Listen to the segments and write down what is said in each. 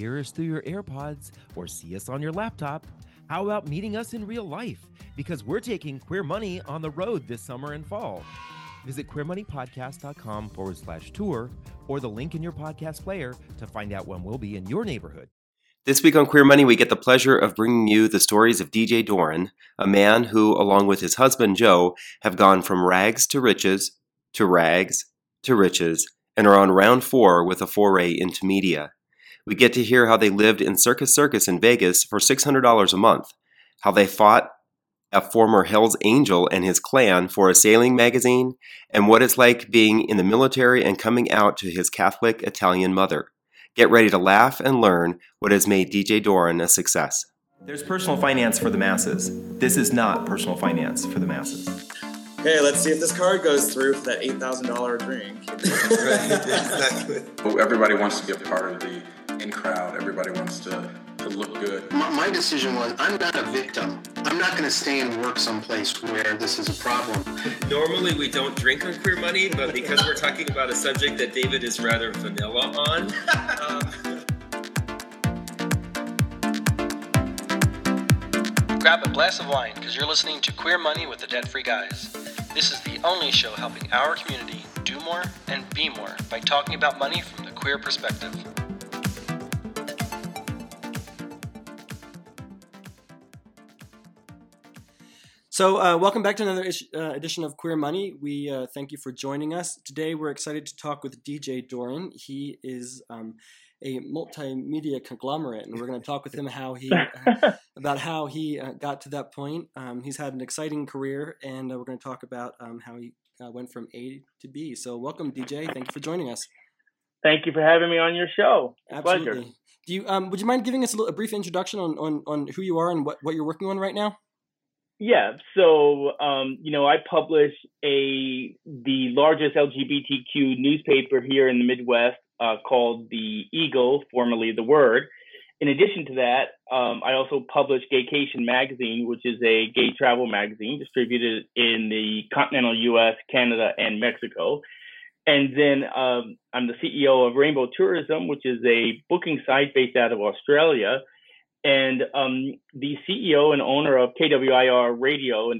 hear us through your AirPods or see us on your laptop, how about meeting us in real life? Because we're taking Queer Money on the road this summer and fall. Visit queermoneypodcast.com/tour or the link in your podcast player to find out when we'll be in your neighborhood. This week on Queer Money, we get the pleasure of bringing you the stories of DJ Doran, a man who, along with his husband, Joe, have gone from rags to riches, to rags, to riches, and are on round 4 with a foray into media. We get to hear how they lived in Circus Circus in Vegas for $600 a month, how they fought a former Hell's Angel and his clan for a sailing magazine, and what it's like being in the military and coming out to his Catholic Italian mother. Get ready to laugh and learn what has made DJ Doran a success. There's personal finance for the masses. This is not personal finance for the masses. Okay, let's see if this card goes through for that $8,000 drink. Exactly. Everybody wants to be a part of the in-crowd. Everybody wants to look good. My decision was, I'm not a victim. I'm not going to stay and work someplace where this is a problem. Normally we don't drink on Queer Money, but because we're talking about a subject that David is rather vanilla on... Grab a glass of wine, because you're listening to Queer Money with the Debt Free Guys. This is the only show helping our community do more and be more by talking about money from the queer perspective. So welcome back to another edition of Queer Money. We thank you for joining us. Today we're excited to talk with DJ Doran. He is a multimedia conglomerate, and we're going to talk with him about how he got to that point. He's had an exciting career, and we're going to talk about how he went from A to B. So welcome, DJ. Thank you for joining us. Thank you for having me on your show. Absolutely. Pleasure. Do you, would you mind giving us a brief introduction on who you are and what you're working on right now? Yeah, so, I publish the largest LGBTQ newspaper here in the Midwest called The Eagle, formerly The Word. In addition to that, I also publish Gaycation Magazine, which is a gay travel magazine distributed in the continental U.S., Canada, and Mexico. And then I'm the CEO of Rainbow Tourism, which is a booking site based out of Australia. And the CEO and owner of KWIR Radio, a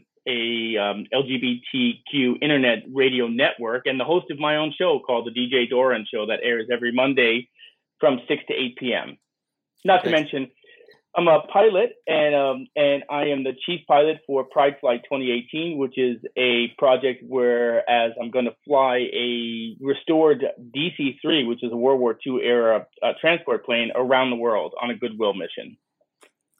LGBTQ internet radio network, and the host of my own show called the DJ Doran Show that airs every Monday from 6 to 8 p.m. Not to mention, I'm a pilot, and I am the chief pilot for Pride Flight 2018, which is a project whereas I'm going to fly a restored DC-3, which is a World War II era transport plane, around the world on a goodwill mission.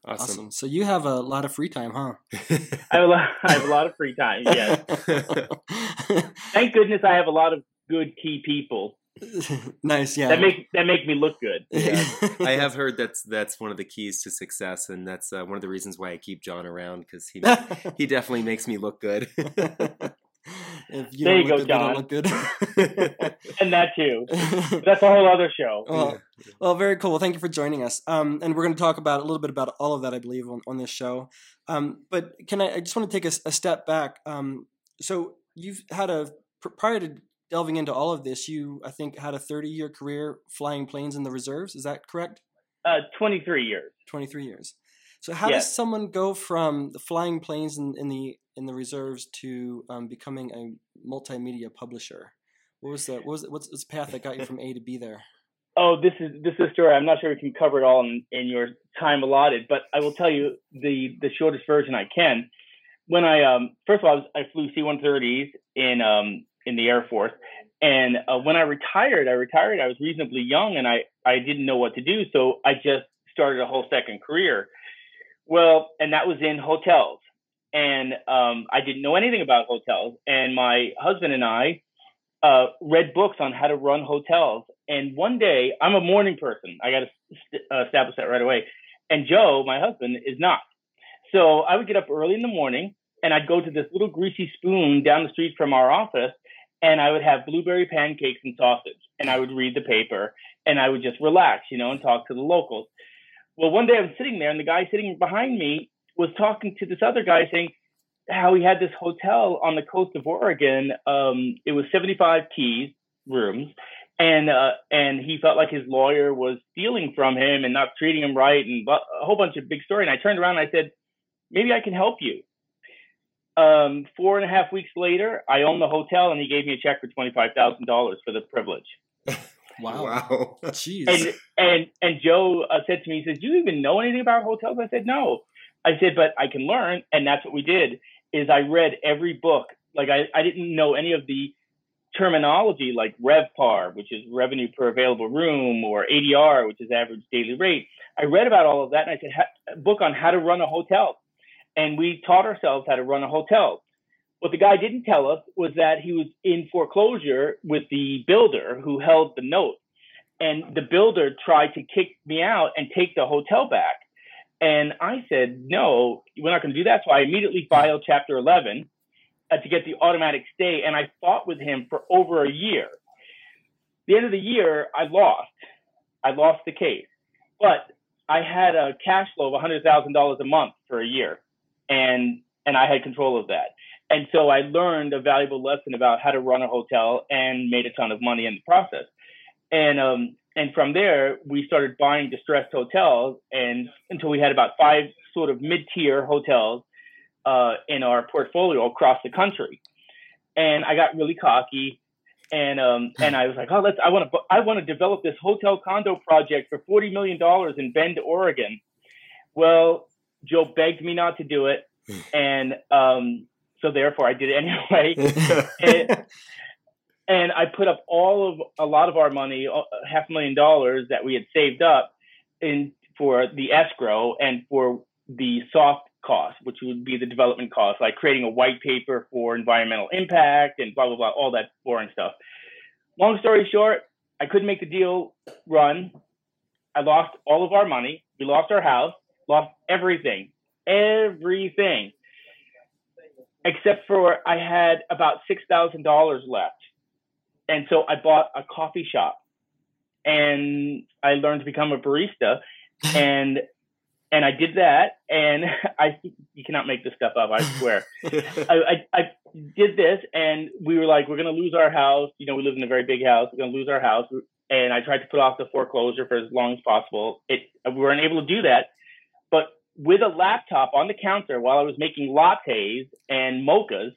Awesome. So you have a lot of free time, huh? I have a lot of free time, yes. Thank goodness I have a lot of good key people. Nice, yeah. That make me look good. Yeah. I have heard that's one of the keys to success, and that's one of the reasons why I keep John around, because he definitely makes me look good. There you go, John. And that too. That's a whole other show. Well, very cool. Well, thank you for joining us. And we're going to talk about a little bit about all of that, I believe, on this show. But I just want to take a step back. So you've had prior to delving into all of this, you, I think, had a 30-year career flying planes in the reserves. Is that correct? 23 years. 23 years. So how does someone go from the flying planes in the reserves to becoming a multimedia publisher? What's the path that got you from A to B there? Oh, this is a story. I'm not sure we can cover it all in your time allotted, but I will tell you the shortest version I can. When I first of all, I flew C-130s in the Air Force. And when I retired, I was reasonably young and I didn't know what to do. So I just started a whole second career. Well, and that was in hotels. And I didn't know anything about hotels. And my husband and I read books on how to run hotels. And one day, I'm a morning person. I got to establish that right away. And Joe, my husband, is not. So I would get up early in the morning and I'd go to this little greasy spoon down the street from our office. And I would have blueberry pancakes and sausage, and I would read the paper, and I would just relax, and talk to the locals. Well, one day I was sitting there, and the guy sitting behind me was talking to this other guy saying how he had this hotel on the coast of Oregon. It was 75 keys, rooms, And he felt like his lawyer was stealing from him and not treating him right, and a whole bunch of big story. And I turned around and I said, maybe I can help you. 4.5 weeks later, I owned the hotel, and he gave me a check for $25,000 for the privilege. Wow. Jeez. And Joe said to me, he says, do you even know anything about hotels? I said, no. I said, but I can learn. And that's what we did, is I read every book. Like I didn't know any of the terminology like RevPAR, which is revenue per available room, or ADR, which is average daily rate. I read about all of that, and I said, a book on how to run a hotel. And we taught ourselves how to run a hotel. What the guy didn't tell us was that he was in foreclosure with the builder who held the note. And the builder tried to kick me out and take the hotel back. And I said, no, we're not going to do that. So I immediately filed Chapter 11 to get the automatic stay. And I fought with him for over a year. At the end of the year, I lost the case. But I had a cash flow of $100,000 a month for a year. And I had control of that. And so I learned a valuable lesson about how to run a hotel and made a ton of money in the process. And from there, we started buying distressed hotels, and until we had about 5 sort of mid-tier hotels in our portfolio across the country. And I got really cocky, and I was like, I want to develop this hotel condo project for $40 million in Bend, Oregon. Well, Joe begged me not to do it, and so therefore I did it anyway. And I put up a lot of our money, $500,000 that we had saved up for the escrow and for the soft cost, which would be the development cost, like creating a white paper for environmental impact and blah, blah, blah, all that boring stuff. Long story short, I couldn't make the deal run. I lost all of our money. We lost our house, lost everything, except for I had about $6,000 left. And so I bought a coffee shop, and I learned to become a barista, and I did that. And you cannot make this stuff up, I swear. I did this, and we were like, we're going to lose our house. You know, we live in a very big house. We're going to lose our house. And I tried to put off the foreclosure for as long as possible. We weren't able to do that. But with a laptop on the counter while I was making lattes and mochas,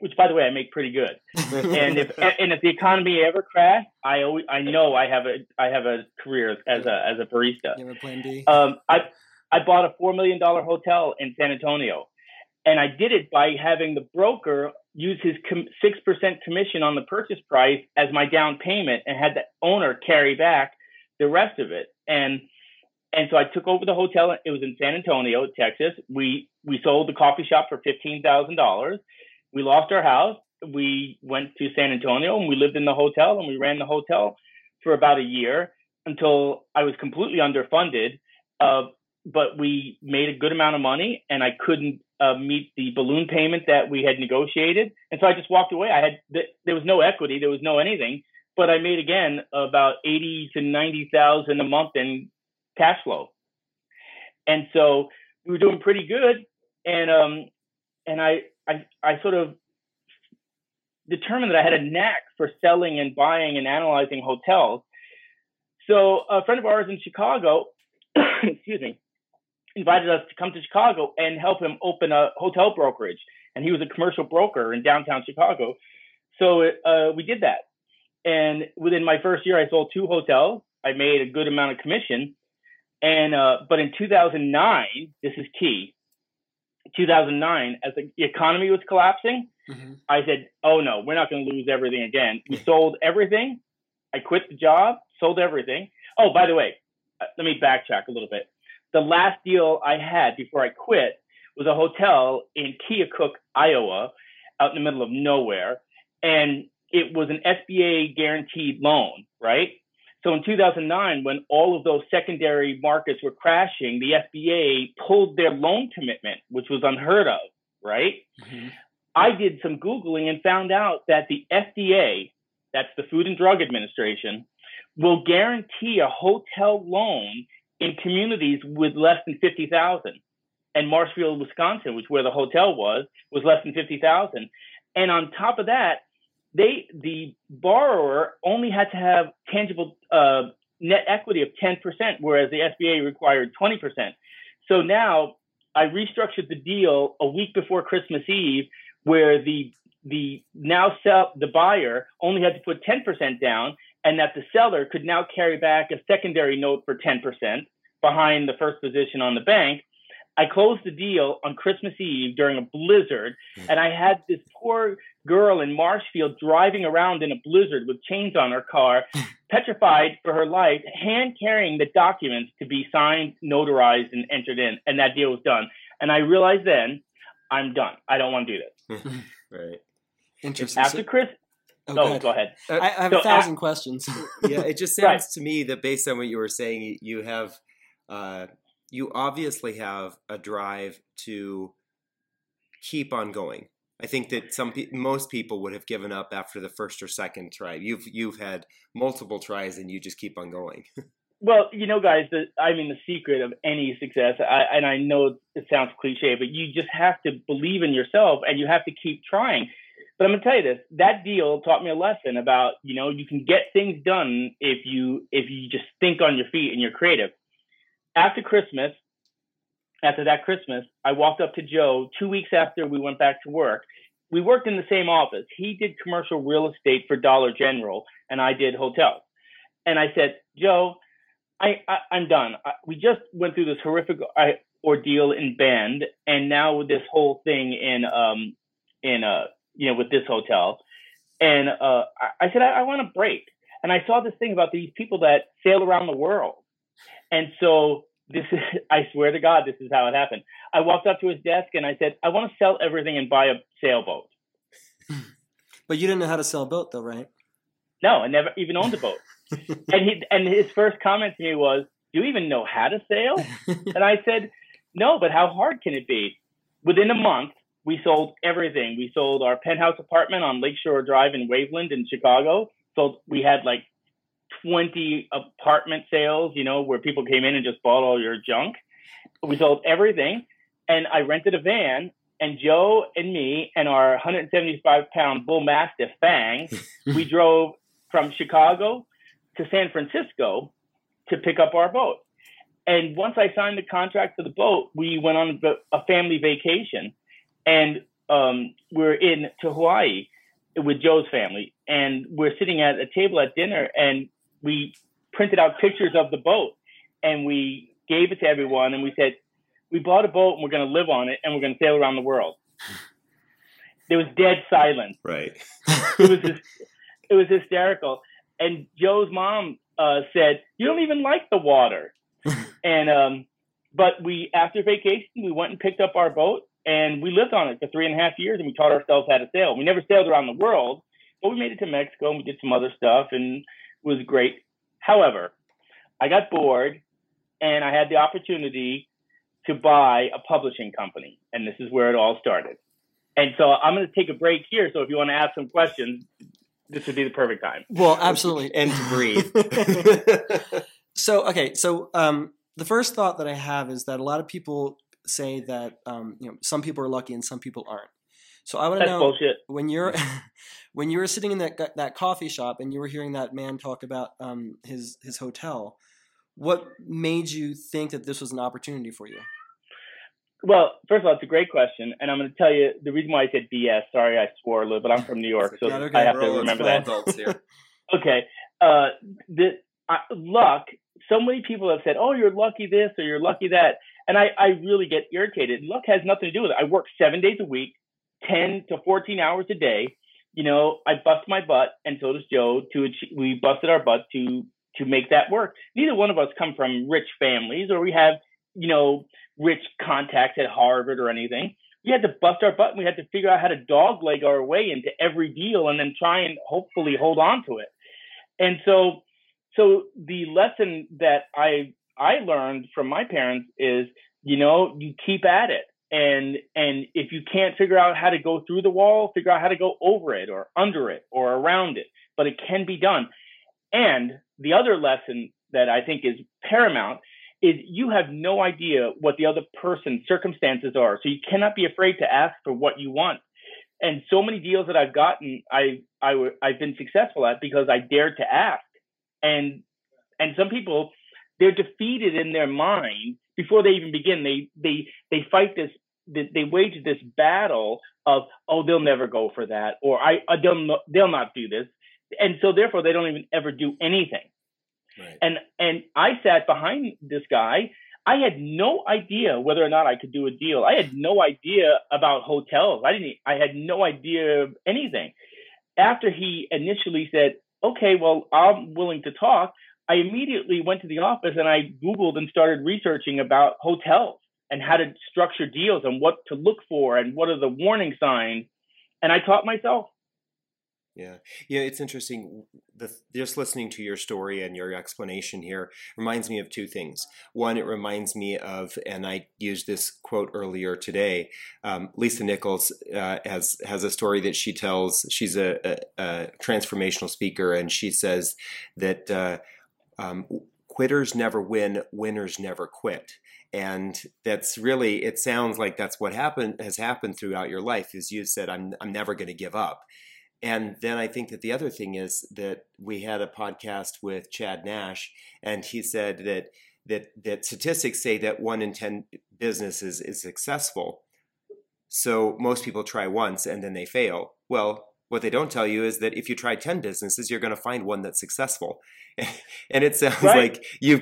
which, by the way, I make pretty good. And if the economy ever crashed, I know I have a career as a barista. You have a plan B? I bought a $4 million hotel in San Antonio, and I did it by having the broker use his 6% commission on the purchase price as my down payment, and had the owner carry back the rest of it. And so I took over the hotel. It was in San Antonio, Texas. We sold the coffee shop for $15,000. We lost our house. We went to San Antonio, and we lived in the hotel, and we ran the hotel for about a year until I was completely underfunded. But we made a good amount of money, and I couldn't meet the balloon payment that we had negotiated. And so I just walked away. There was no equity. There was no anything. But I made, again, about $80,000 to $90,000 a month in cash flow. And so we were doing pretty good. And I sort of determined that I had a knack for selling and buying and analyzing hotels. So a friend of ours in Chicago, excuse me, invited us to come to Chicago and help him open a hotel brokerage. And he was a commercial broker in downtown Chicago. So we did that. And within my first year, I sold 2 hotels. I made a good amount of commission. And but in 2009, this is key. 2009, as the economy was collapsing, I said, oh no, we're not going to lose everything again. We sold everything. I quit the job, sold everything. Oh, by the way, let me backtrack a little bit. The last deal I had before I quit was a hotel in Keokuk, Iowa, out in the middle of nowhere. And it was an SBA guaranteed loan, right? So in 2009, when all of those secondary markets were crashing, the SBA pulled their loan commitment, which was unheard of, right? Mm-hmm. I did some Googling and found out that the FDA, that's the Food and Drug Administration, will guarantee a hotel loan in communities with less than 50,000. And Marshfield, Wisconsin, which where the hotel was less than 50,000. And on top of that, the borrower only had to have tangible net equity of 10%, whereas the SBA required 20%. So now I restructured the deal a week before Christmas Eve, where the buyer only had to put 10% down, and that the seller could now carry back a secondary note for 10% behind the first position on the bank. I closed the deal on Christmas Eve during a blizzard, and I had this poor girl in Marshfield driving around in a blizzard with chains on her car, petrified for her life, hand carrying the documents to be signed, notarized, and entered in. And that deal was done. And I realized then, I'm done. I don't want to do this. Right. Interesting. After Christmas. Go ahead. I have 1,000 questions. Yeah, it just sounds to me that based on what you were saying, you have... you obviously have a drive to keep on going. I think that most people would have given up after the first or second try. You've had multiple tries and you just keep on going. Well, you know, guys, the secret of any success, and I know it sounds cliche, but you just have to believe in yourself and you have to keep trying. But I'm going to tell you this, that deal taught me a lesson about, you know, you can get things done if you just think on your feet and you're creative. After that Christmas, I walked up to Joe 2 weeks after we went back to work. We worked in the same office. He did commercial real estate for Dollar General, and I did hotels. And I said, Joe, I'm done. We just went through this horrific ordeal in Bend, and now with this whole thing with this hotel. And I said, I want a break. And I saw this thing about these people that sail around the world. And so I swear to God, this is how it happened. I walked up to his desk and I said, I want to sell everything and buy a sailboat. But you didn't know how to sell a boat though, right? No, I never even owned a boat. And his first comment to me was, do you even know how to sail? And I said, no, but how hard can it be? Within a month, we sold everything. We sold our penthouse apartment on Lakeshore Drive in Waveland in Chicago. So we had 20 apartment sales, you know, where people came in and just bought all your junk. We sold everything. And I rented a van, and Joe and me and our 175 pound bull mastiff Fang, we drove from Chicago to San Francisco to pick up our boat. And once I signed the contract for the boat, we went on a family vacation, and we're in to Hawaii with Joe's family. And we're sitting at a table at dinner, and we printed out pictures of the boat, and we gave it to everyone, and we said, we bought a boat, and we're going to live on it, and we're going to sail around the world. There was dead silence. Right. It was hysterical. And Joe's mom said, you don't even like the water. And but after vacation, we went and picked up our boat, and we lived on it for 3.5 years, and we taught ourselves how to sail. We never sailed around the world, but we made it to Mexico, and we did some other stuff, and was great. However, I got bored, and I had the opportunity to buy a publishing company, and this is where it all started. And so I'm going to take a break here, so if you want to ask some questions, this would be the perfect time. Well, absolutely. And to breathe. The first thought that I have is that a lot of people say that some people are lucky and some people aren't. So I want to know, bullshit. when you were sitting in that coffee shop and you were hearing that man talk about his hotel, what made you think that this was an opportunity for you? Well, first of all, it's a great question, and I'm going to tell you the reason why I said BS. Sorry, I swore a little, but I'm from New York, so okay, I have to remember that. Okay, luck. So many people have said, "Oh, you're lucky this or you're lucky that," and I really get irritated. Luck has nothing to do with it. I work 7 days a week. 10 to 14 hours a day, you know, I bust my butt, and so does Joe. We busted our butt to make that work. Neither one of us come from rich families, or we have, you know, rich contacts at Harvard or anything. We had to bust our butt, and we had to figure out how to dogleg our way into every deal, and then try and hopefully hold on to it. And so the lesson that I learned from my parents is, you know, you keep at it. And if you can't figure out how to go through the wall, figure out how to go over it or under it or around it. But it can be done. And the other lesson that I think is paramount is you have no idea what the other person's circumstances are. So you cannot be afraid to ask for what you want. And so many deals that I've gotten, I've been successful at because I dared to ask. And some people, they're defeated in their mind before they even begin. They fight this. They wage this battle of, oh, they'll never go for that, or they'll not do this, and so therefore they don't even ever do anything. Right. And I sat behind this guy. I had no idea whether or not I could do a deal. I had no idea about hotels. I had no idea of anything. After he initially said, okay, well, I'm willing to talk, I immediately went to the office and I Googled and started researching about hotels and how to structure deals and what to look for and what are the warning signs. And I taught myself. Yeah. Yeah. It's interesting. Just listening to your story and your explanation here reminds me of two things. One, it reminds me of, and I used this quote earlier today, Lisa Nichols has a story that she tells. She's a transformational speaker, and she says that quitters never win, winners never quit. And that's really, it sounds like that's what has happened throughout your life, is you said, I'm never going to give up. And then I think that the other thing is that we had a podcast with Chad Nash, and he said that statistics say that 1 in 10 businesses is successful. So most people try once and then they fail. Well, what they don't tell you is that if you try 10 businesses, you're going to find one that's successful. And it sounds like you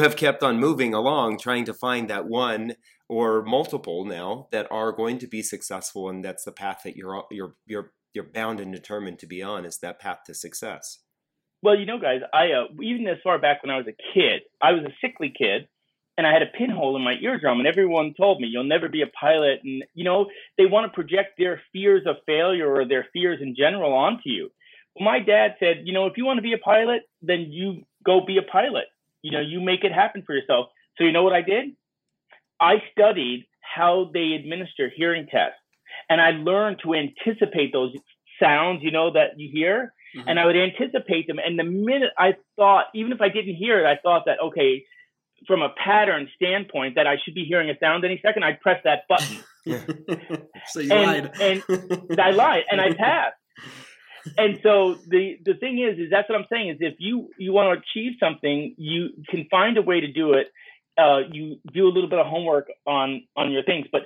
have kept on moving along, trying to find that one or multiple now that are going to be successful, and that's the path that you're bound and determined to be on, is that path to success. Well, you know, guys, I even as far back when I was a kid, I was a sickly kid, and I had a pinhole in my eardrum, and everyone told me, you'll never be a pilot. And, you know, they want to project their fears of failure or their fears in general onto you. Well, my dad said, you know, if you want to be a pilot, then you go be a pilot. You know, you make it happen for yourself. So you know what I did? I studied how they administer hearing tests. And I learned to anticipate those sounds, you know, that you hear. Mm-hmm. And I would anticipate them. And the minute I thought, even if I didn't hear it, I thought that, okay, from a pattern standpoint, that I should be hearing a sound any second, I'd press that button. So you lied. And I lied, and I passed. And so the thing is that's what I'm saying, is if you want to achieve something, you can find a way to do it. You do a little bit of homework on your things. But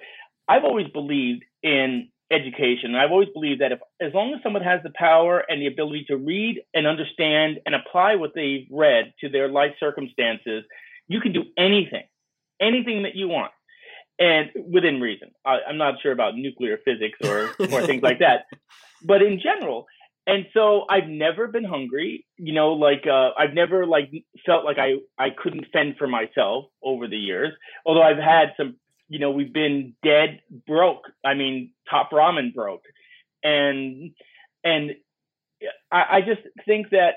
I've always believed in education. I've always believed that as long as someone has the power and the ability to read and understand and apply what they've read to their life circumstances, you can do anything that you want, and within reason. I'm not sure about nuclear physics or things like that, but in general. And so I've never been hungry, you know, like I've never felt like I couldn't fend for myself over the years, although I've had some. You know, we've been dead broke. I mean, Top Ramen broke. And I just think that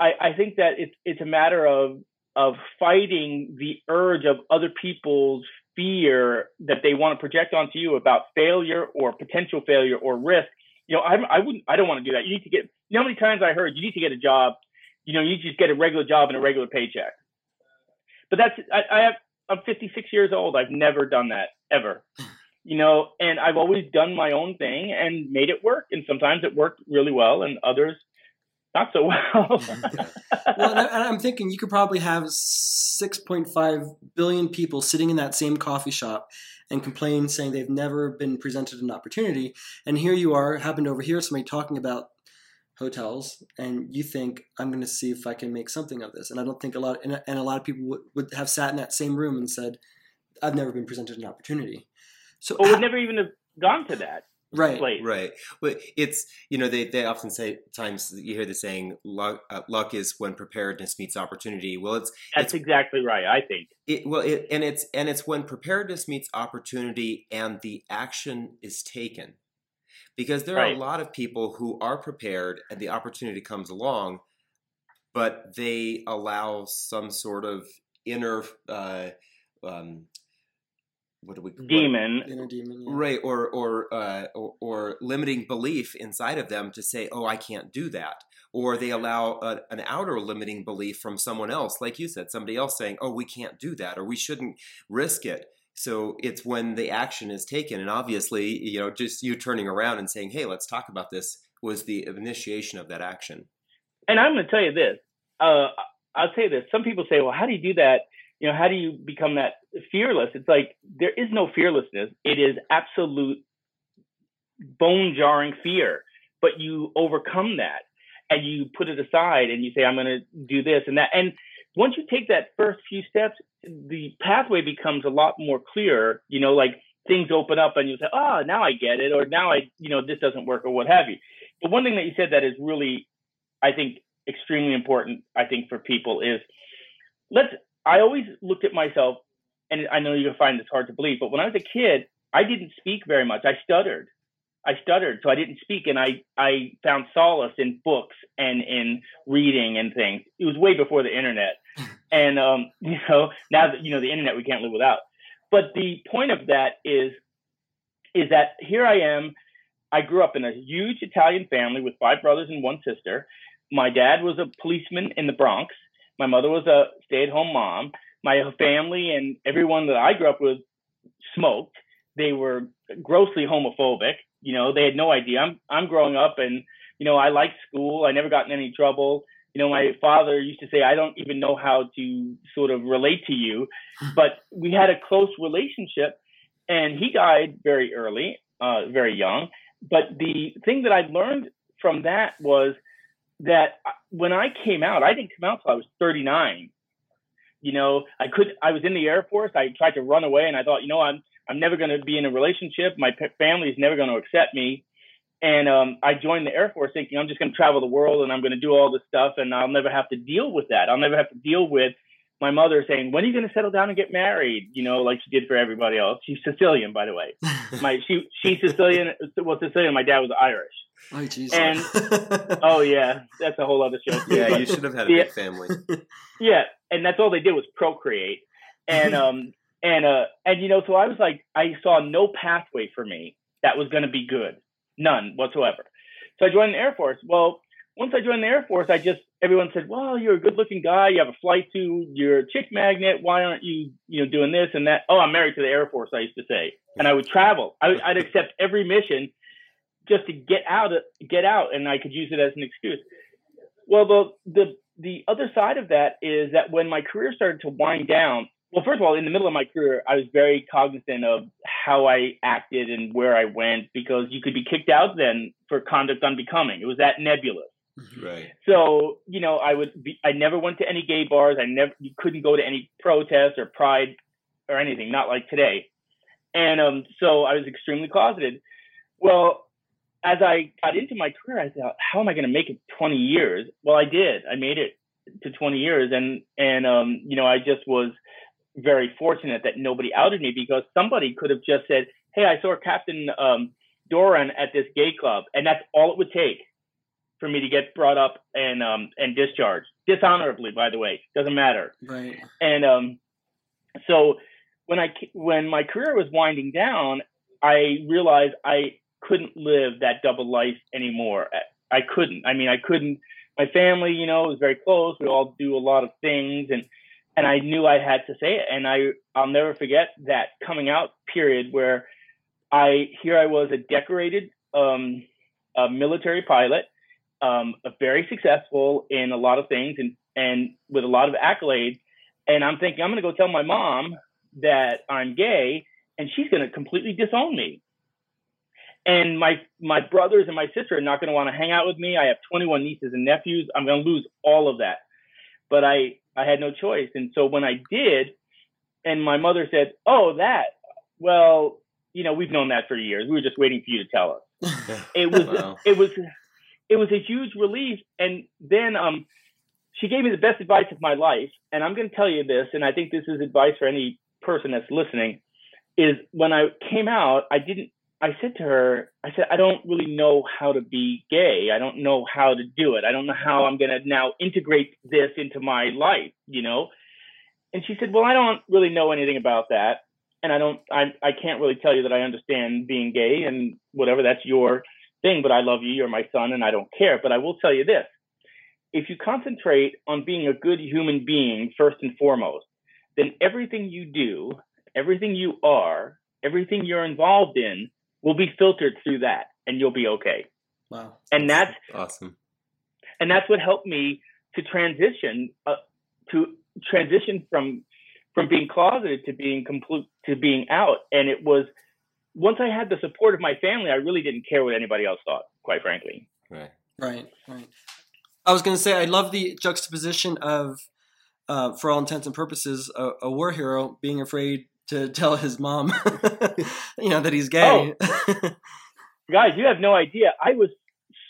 I think that it's a matter of fighting the urge of other people's fear that they want to project onto you about failure or potential failure or risk. You know, I don't want to do that. You need to get, you know, how many times I heard you need to get a job, you know, you just get a regular job and a regular paycheck. But I'm 56 years old. I've never done that ever, you know, and I've always done my own thing and made it work. And sometimes it worked really well and others not so well. Well, and I'm thinking you could probably have 6.5 billion people sitting in that same coffee shop and complain saying they've never been presented an opportunity. And here you are, happened over here, somebody talking about hotels, and you think, I'm going to see if I can make something of this. And I don't think a lot of people would have sat in that same room and said, I've never been presented an opportunity. So we'd never even have gone to that. Right. Place. Right. But it's, you know, they often say, times you hear the saying, luck is when preparedness meets opportunity. Well, that's exactly right. I think it's when preparedness meets opportunity and the action is taken. Because there are a lot of people who are prepared and the opportunity comes along, but they allow some sort of inner, demon. Inner demon, yeah. Right, or limiting belief inside of them to say, oh, I can't do that. Or they allow an outer limiting belief from someone else, like you said, somebody else saying, oh, we can't do that, or we shouldn't risk it. So it's when the action is taken. And obviously, you know, just you turning around and saying, hey, let's talk about this was the initiation of that action. And I'm going to tell you this. I'll tell you this. Some people say, well, how do you do that? You know, how do you become that fearless? It's like there is no fearlessness. It is absolute bone-jarring fear. But you overcome that and you put it aside and you say, I'm going to do this and that. And once you take that first few steps, the pathway becomes a lot more clear, you know, like things open up and you say, oh, now I get it, or now I, you know, this doesn't work, or what have you. But one thing that you said that is really, I think, extremely important, I think, for people is I always looked at myself, and I know you'll find this hard to believe, but when I was a kid, I didn't speak very much. I stuttered, so I didn't speak, and I found solace in books and in reading and things. It was way before the internet, and you know, now that you know the internet, we can't live without. But the point of that is that here I am. I grew up in a huge Italian family with 5 brothers and 1 sister. My dad was a policeman in the Bronx. My mother was a stay-at-home mom. My family and everyone that I grew up with smoked. They were grossly homophobic. You know, they had no idea. I'm growing up and, you know, I liked school. I never got in any trouble. You know, my father used to say, I don't even know how to sort of relate to you. But we had a close relationship, and he died very early, very young. But the thing that I learned from that was that when I came out, I didn't come out till I was 39. You know, I was in the Air Force. I tried to run away, and I thought, you know, I'm never going to be in a relationship. My family is never going to accept me. And I joined the Air Force thinking I'm just going to travel the world and I'm going to do all this stuff and I'll never have to deal with that. I'll never have to deal with my mother saying, when are you going to settle down and get married? You know, like she did for everybody else. She's Sicilian, by the way. She's Sicilian. Well, Sicilian. My dad was Irish. Oh, geez. And oh, yeah. That's a whole other show. Yeah, but, you should have had a big family. Yeah. And that's all they did was procreate. And and you know, so I was like, I saw no pathway for me that was going to be good, none whatsoever. So I joined the Air Force. Well, once I joined the Air Force, everyone said, well, you're a good-looking guy, you have a flight suit, you're a chick magnet, why aren't you, you know, doing this and that? Oh, I'm married to the Air Force, I used to say, and I would travel. I'd accept every mission just to get out, and I could use it as an excuse. Well, the other side of that is that when my career started to wind down. Well, first of all, in the middle of my career, I was very cognizant of how I acted and where I went, because you could be kicked out then for conduct unbecoming. It was that nebulous. Right. So, you know, I never went to any gay bars. You couldn't go to any protests or pride or anything, not like today. And so I was extremely closeted. Well, as I got into my career, I thought, how am I going to make it 20 years? Well, I did. I made it to 20 years. And you know, I just was very fortunate that nobody outed me, because somebody could have just said, hey, I saw Captain Doran at this gay club, and that's all it would take for me to get brought up and discharged dishonorably, by the way, doesn't matter. Right. And so when my career was winding down, I realized I couldn't live that double life anymore. I couldn't. My family, you know, was very close. We all do a lot of things, and I knew I had to say it. And I'll never forget that coming out period where I was a decorated a military pilot, very successful in a lot of things and with a lot of accolades. And I'm thinking, I'm going to go tell my mom that I'm gay, and she's going to completely disown me. And my brothers and my sister are not going to want to hang out with me. I have 21 nieces and nephews. I'm going to lose all of that. But I had no choice. And so when I did, and my mother said, oh, that, well, you know, we've known that for years. We were just waiting for you to tell us. It was a huge relief. And then she gave me the best advice of my life. And I'm going to tell you this, and I think this is advice for any person that's listening, is when I came out, I said, I don't really know how to be gay. I don't know how to do it. I don't know how I'm going to now integrate this into my life, you know? And she said, well, I don't really know anything about that. And I can't really tell you that I understand being gay and whatever, that's your thing, but I love you. You're my son and I don't care. But I will tell you this. If you concentrate on being a good human being, first and foremost, then everything you do everything you are, everything you're involved in will be filtered through that, and you'll be okay. Wow. And that's awesome. And that's what helped me to transition from being closeted to being complete, to being out. And it was, once I had the support of my family, I really didn't care what anybody else thought, quite frankly. Right. Right. Right. I was going to say, I love the juxtaposition of, for all intents and purposes, a war hero being afraid to tell his mom, you know, that he's gay. Oh. Guys, you have no idea. I was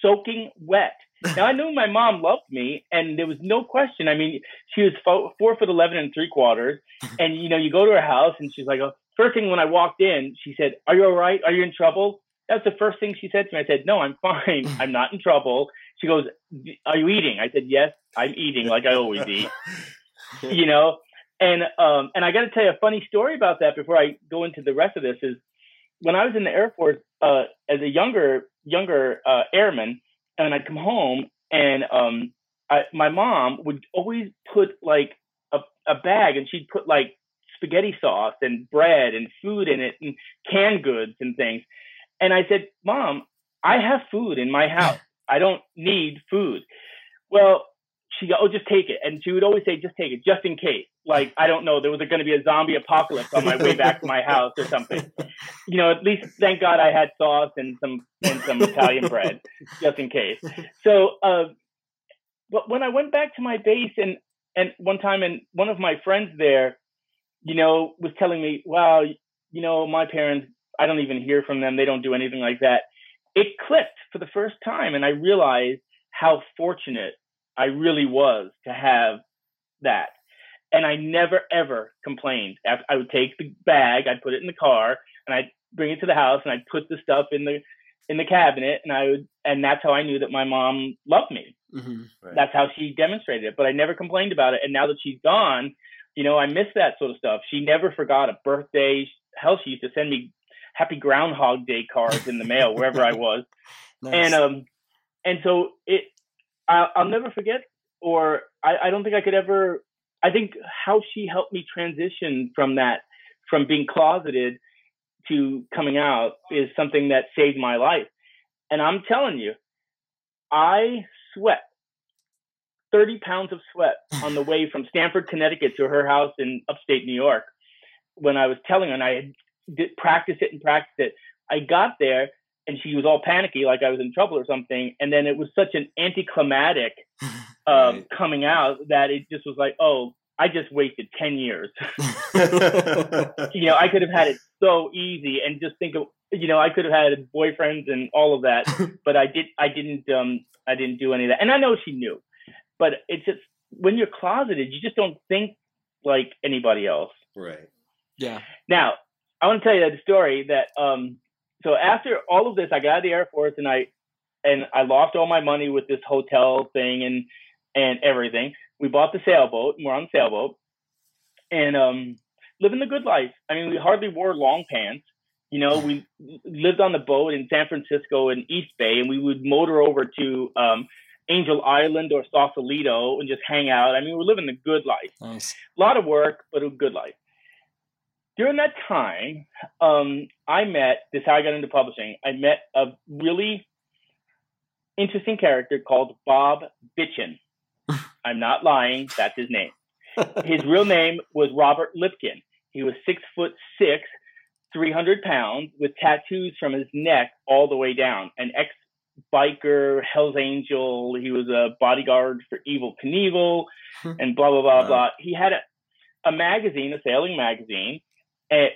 soaking wet. Now, I knew my mom loved me, and there was no question. I mean, she was 4'11" and 3/4", and, you know, you go to her house, and she's like, oh, first thing when I walked in, she said, "Are you all right? Are you in trouble?" That's the first thing she said to me. I said, "No, I'm fine. I'm not in trouble." She goes, "Are you eating?" I said, "Yes, I'm eating, like I always eat." You know, and I got to tell you a funny story about that before I go into the rest of this. Is when I was in the Air Force as a younger airman. And I'd come home, and my mom would always put like a bag, and she'd put like spaghetti sauce and bread and food in it and canned goods and things. And I said, "Mom, I have food in my house. I don't need food." Well, she go, "Oh, just take it." And she would always say, "Just take it, just in case." Like, I don't know, there was going to be a zombie apocalypse on my way back to my house or something. You know, at least, thank God, I had sauce and some Italian bread, just in case. So, but when I went back to my base, and one time, and one of my friends there, you know, was telling me, "Wow, you know, my parents, I don't even hear from them. They don't do anything like that." It clicked for the first time, and I realized how fortunate I really was to have that. And I never, ever complained. I would take the bag, I'd put it in the car, and I'd bring it to the house, and I'd put the stuff in the cabinet, and that's how I knew that my mom loved me. Mm-hmm, right. That's how she demonstrated it, but I never complained about it. And now that she's gone, you know, I miss that sort of stuff. She never forgot a birthday. Hell, she used to send me happy Groundhog Day cards in the mail, wherever I was. Nice. And so it, I'll never forget, or I don't think I could ever. I think how she helped me transition from that, from being closeted to coming out, is something that saved my life. And I'm telling you, I sweat 30 pounds of sweat on the way from Stamford, Connecticut to her house in upstate New York. When I was telling her, and I did practice it. I got there, and she was all panicky, like I was in trouble or something. And then it was such an anticlimactic right. coming out that it just was like, oh, I just wasted 10 years. You know, I could have had it so easy, and just think of, you know, I could have had boyfriends and all of that, but I didn't do any of that. And I know she knew, but it's just, when you're closeted, you just don't think like anybody else. Right. Yeah. Now I want to tell you that story that, so after all of this, I got out of the Air Force, and I lost all my money with this hotel thing and everything. We bought the sailboat, and we're on the sailboat, and living the good life. I mean, we hardly wore long pants. You know, we lived on the boat in San Francisco and East Bay, and we would motor over to Angel Island or Sausalito and just hang out. I mean, we're living the good life. Nice. A lot of work, but a good life. During that time, this is how I got into publishing. I met a really interesting character called Bob Bitchin. I'm not lying. That's his name. His real name was Robert Lipkin. He was 6'6", 300 pounds, with tattoos from his neck all the way down. An ex-biker, Hell's Angel. He was a bodyguard for Evil Knievel and blah, blah, blah, wow. blah. He had a magazine, a sailing magazine.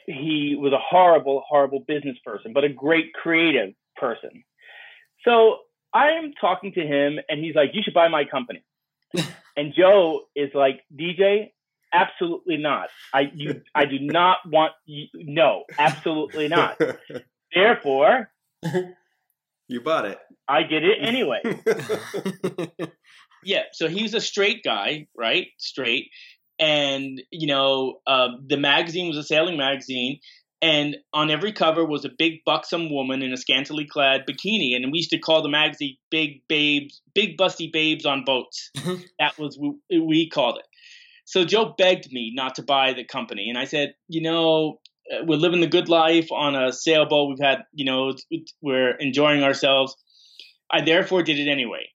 He was a horrible, horrible business person, but a great creative person. So I am talking to him, and he's like, "You should buy my company." And Joe is like, "DJ, absolutely not. I do not want you. No, absolutely not." Therefore, you bought it. I did it anyway. Yeah. So he was a straight guy, right? Straight. And, you know, the magazine was a sailing magazine, and on every cover was a big buxom woman in a scantily clad bikini. And we used to call the magazine Big Babes, Big Busty Babes on Boats. That was what we called it. So Joe begged me not to buy the company. And I said, you know, we're living the good life on a sailboat. We've had, you know, we're enjoying ourselves. I therefore did it anyway.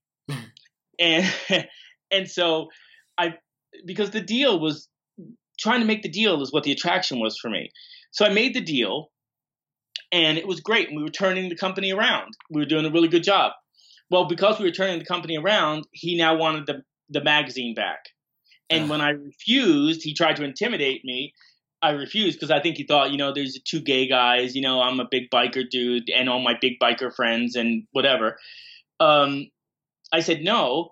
And so I, because the deal was, trying to make the deal is what the attraction was for me. So I made the deal and it was great. And we were turning the company around. We were doing a really good job. Well, because we were turning the company around, he now wanted the magazine back. And when I refused, he tried to intimidate me. I refused because I think he thought, you know, there's two gay guys, you know, I'm a big biker dude and all my big biker friends and whatever. I said no.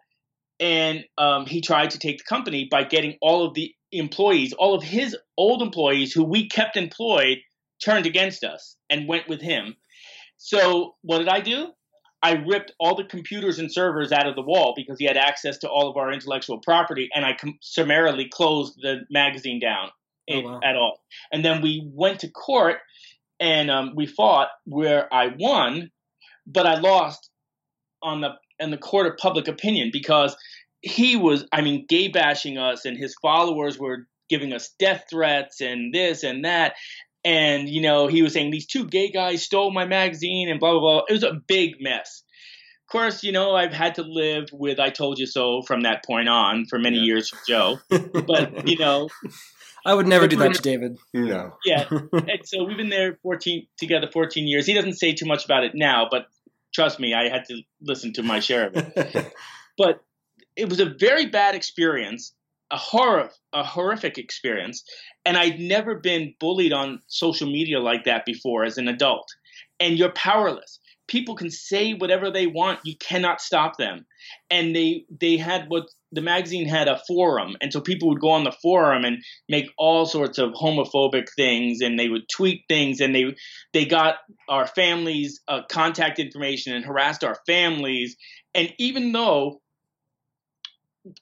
And he tried to take the company by getting all of the employees, all of his old employees who we kept employed, turned against us and went with him. So what did I do? I ripped all the computers and servers out of the wall because he had access to all of our intellectual property, and I summarily closed the magazine down at all. And then we went to court and we fought, where I won, but I lost on the in the court of public opinion because he was, I mean, gay bashing us, and his followers were giving us death threats and this and that. And, you know, he was saying these two gay guys stole my magazine and blah, blah, blah. It was a big mess. Of course, you know, I've had to live with I told you so from that point on for many years with Joe. But, you know. I would never do that to David. No. Yeah. And so we've been there together 14 years. He doesn't say too much about it now, but trust me, I had to listen to my share of it. But it was a very bad experience. A horrific experience, and I'd never been bullied on social media like that before as an adult. And you're powerless. People can say whatever they want. You cannot stop them. And they had what the magazine had, a forum, and so people would go on the forum and make all sorts of homophobic things, and they would tweet things, and they got our families' contact information and harassed our families. And even though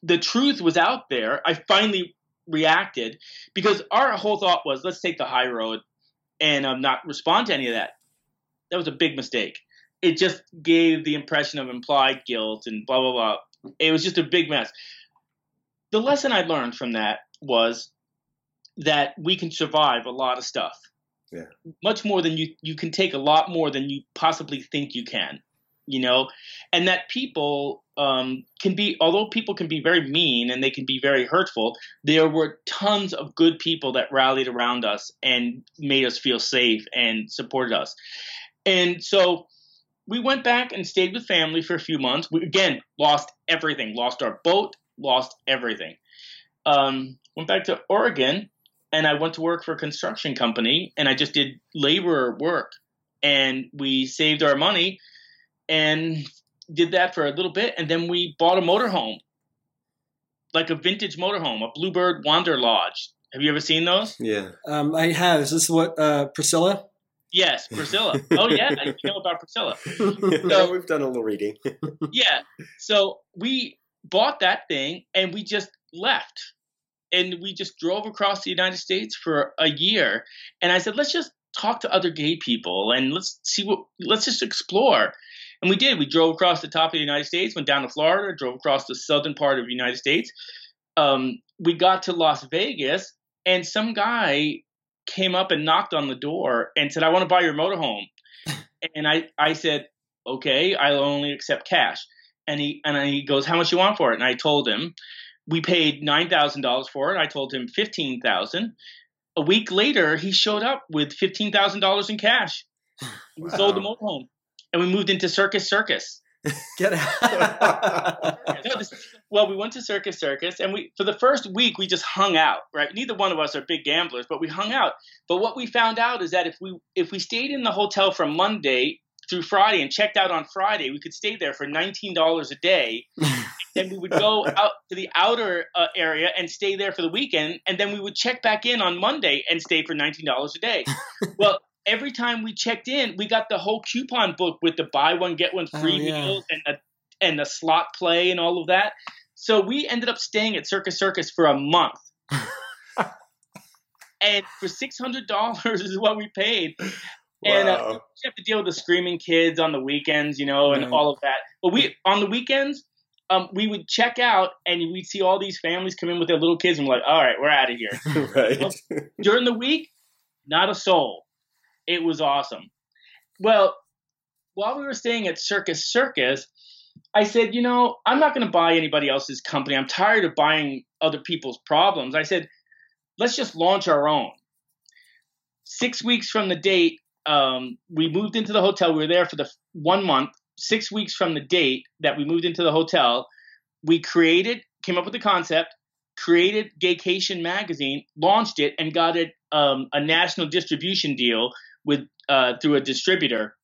the truth was out there, I finally reacted because our whole thought was, let's take the high road and not respond to any of that. That was a big mistake. It just gave the impression of implied guilt and blah, blah, blah. It was just a big mess. The lesson I learned from that was that we can survive a lot of stuff. Yeah. Much more than you can take, a lot more than you possibly think you can. You know, and that people can be, although people can be very mean and they can be very hurtful, there were tons of good people that rallied around us and made us feel safe and supported us. And so we went back and stayed with family for a few months. We, again, lost everything, lost our boat, lost everything. Went back to Oregon and I went to work for a construction company, and I just did laborer work, and we saved our money and did that for a little bit, and then we bought a motorhome, like a vintage motorhome, a Bluebird Wanderlodge. Have you ever seen those? Yeah, I have. Is this what Priscilla? Yes, Priscilla. Oh yeah, I know about Priscilla. So, we've done a little reading. Yeah, so we bought that thing and we just left, and we just drove across the United States for a year. And I said, let's just talk to other gay people and let's just explore. And we did. We drove across the top of the United States, went down to Florida, drove across the southern part of the United States. We got to Las Vegas, and some guy came up and knocked on the door and said, I want to buy your motorhome. And I said, okay, I'll only accept cash. And he goes, how much you want for it? And I told him. We paid $9,000 for it. I told him $15,000. A week later, he showed up with $15,000 in cash. We sold the motorhome. And we moved into Circus Circus. Get out. Well, we went to Circus Circus, and we for the first week, we just hung out, right? Neither one of us are big gamblers, but we hung out. But what we found out is that if we stayed in the hotel from Monday through Friday and checked out on Friday, we could stay there for $19 a day. Then we would go out to the outer area and stay there for the weekend, and then we would check back in on Monday and stay for $19 a day. Well, every time we checked in, we got the whole coupon book with the buy one, get one free meals and the slot play and all of that. So we ended up staying at Circus Circus for a month. And for $600 is what we paid. Wow. And we have to deal with the screaming kids on the weekends, you know, and all of that. But on the weekends, we would check out and we'd see all these families come in with their little kids and we're like, all right, we're out of here. Right. Well, during the week, not a soul. It was awesome. Well, while we were staying at Circus Circus, I said, you know, I'm not going to buy anybody else's company. I'm tired of buying other people's problems. I said, let's just launch our own. 6 weeks from the date, we moved into the hotel. We were there for the 1 month. 6 weeks from the date that we moved into the hotel, we came up with the concept, created Gaycation Magazine, launched it, and got it a national distribution deal with through a distributor,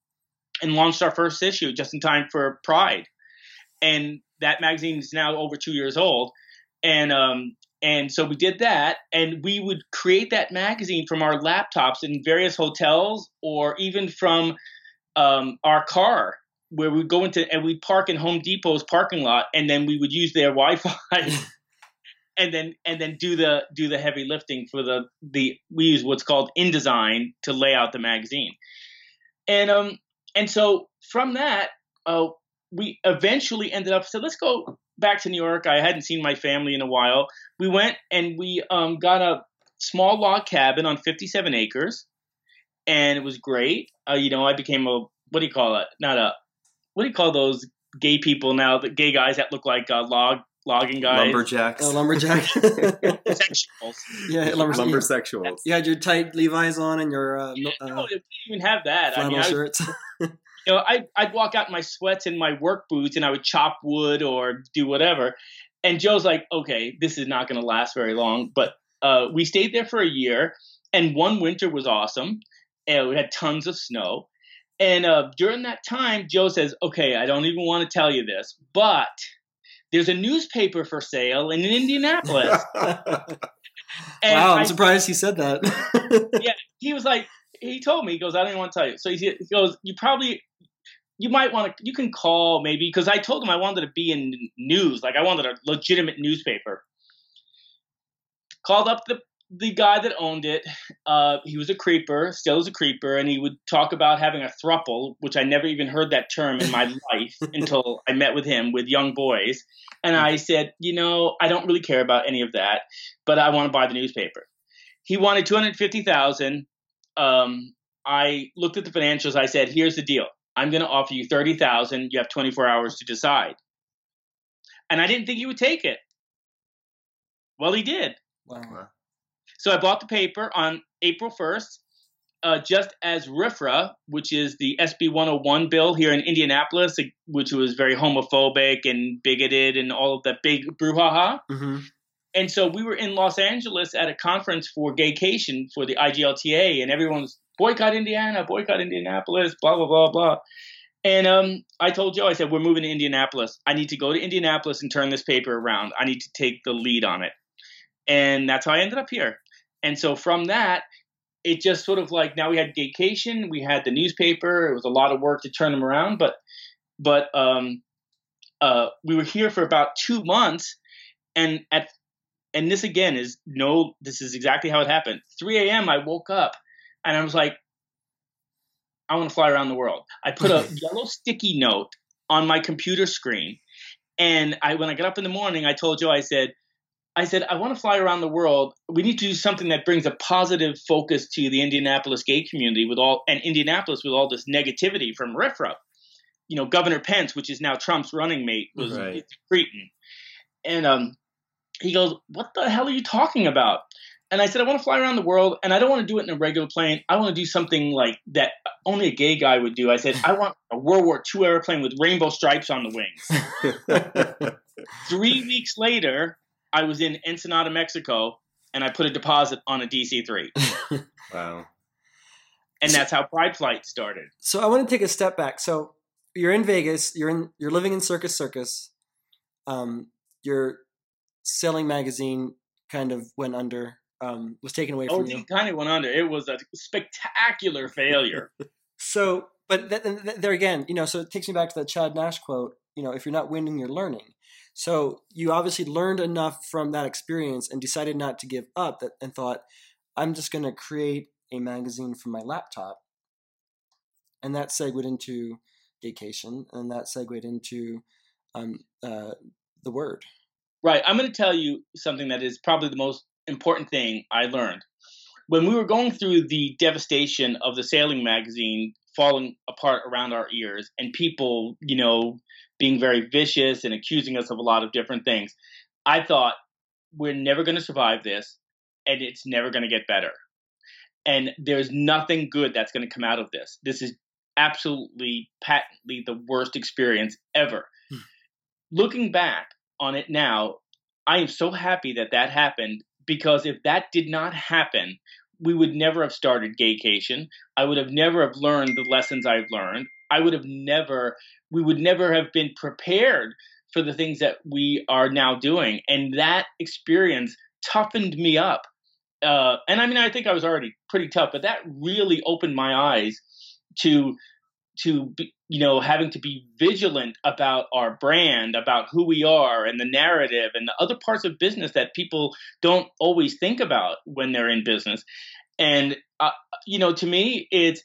and launched our first issue just in time for Pride. And that magazine is now over 2 years old. And so we did that, and we would create that magazine from our laptops in various hotels, or even from our car, where we'd go into and we'd park in Home Depot's parking lot, and then we would use their Wi-Fi, and then do the heavy lifting for the we use what's called InDesign to lay out the magazine, and so from that we eventually ended up said let's go back to New York. I hadn't seen my family in a while. We went and we got a small log cabin on 57 acres, and it was great. You know, I became a what do you call those gay people now? The gay guys that look like logging guys, lumberjacks. Oh, lumberjack. Sexuals. Yeah, lumbersexuals. You had your tight Levi's on and your no, we didn't even have that. Flannel shirts. You know, I'd walk out in my sweats and my work boots, and I would chop wood or do whatever. And Joe's like, "Okay, this is not going to last very long." But we stayed there for a year, and one winter was awesome, and we had tons of snow. And during that time, Joe says, okay, I don't even want to tell you this, but there's a newspaper for sale in Indianapolis. Wow, I'm surprised he said that. Yeah, he was like, he told me, he goes, I don't even want to tell you. So he goes, you might want to, you can call maybe, because I told him I wanted to be in news. Like I wanted a legitimate newspaper. Called up the guy that owned it, he was a creeper, still is a creeper, and he would talk about having a throuple, which I never even heard that term in my life until I met with him with young boys. And I said, you know, I don't really care about any of that, but I want to buy the newspaper. He wanted $250,000. I looked at the financials. I said, here's the deal. I'm going to offer you $30,000. You have 24 hours to decide. And I didn't think he would take it. Well, he did. Wow. So I bought the paper on April 1st, just as RFRA, which is the SB 101 bill here in Indianapolis, which was very homophobic and bigoted and all of that big brouhaha. Mm-hmm. And so we were in Los Angeles at a conference for Gaycation for the IGLTA, and everyone's boycott Indiana, boycott Indianapolis, blah, blah, blah, blah. And I told Joe, I said, we're moving to Indianapolis. I need to go to Indianapolis and turn this paper around. I need to take the lead on it. And that's how I ended up here. And so from that, it just sort of like now we had Gaycation, we had the newspaper. It was a lot of work to turn them around, but we were here for about 2 months. And this again is this is exactly how it happened. 3 a.m. I woke up and I was like, I want to fly around the world. I put a yellow sticky note on my computer screen, and when I got up in the morning, I told Joe, I said, I want to fly around the world. We need to do something that brings a positive focus to the Indianapolis gay community and Indianapolis with all this negativity from RFRA. You know, Governor Pence, which is now Trump's running mate, was a cretin. And he goes, what the hell are you talking about? And I said, I want to fly around the world, and I don't want to do it in a regular plane. I want to do something like that only a gay guy would do. I said, I want a World War II airplane with rainbow stripes on the wings. 3 weeks later, I was in Ensenada, Mexico, and I put a deposit on a DC-3. Wow. And that's how Pride Flight started. So I want to take a step back. So you're in Vegas. You're living in Circus Circus. Your selling magazine kind of went under, was taken away from you. It kind of went under. It was a spectacular failure. So, but there again, you know, so it takes me back to that Chad Nash quote, you know, if you're not winning, you're learning. So you obviously learned enough from that experience and decided not to give up and thought, I'm just going to create a magazine from my laptop. And that segued into Gaycation, and that segued into The Word. Right. I'm going to tell you something that is probably the most important thing I learned. When we were going through the devastation of the sailing magazine falling apart around our ears and people, you know, being very vicious and accusing us of a lot of different things, I thought, we're never going to survive this, and it's never going to get better. And there's nothing good that's going to come out of this. This is absolutely patently the worst experience ever. Hmm. Looking back on it now, I am so happy that that happened, because if that did not happen, we would never have started Gaycation. I would have never have learned the lessons I've learned. We would never have been prepared for the things that we are now doing. And that experience toughened me up. And I mean, I think I was already pretty tough, but that really opened my eyes to you know, having to be vigilant about our brand, about who we are and the narrative and the other parts of business that people don't always think about when they're in business. And, you know, to me, it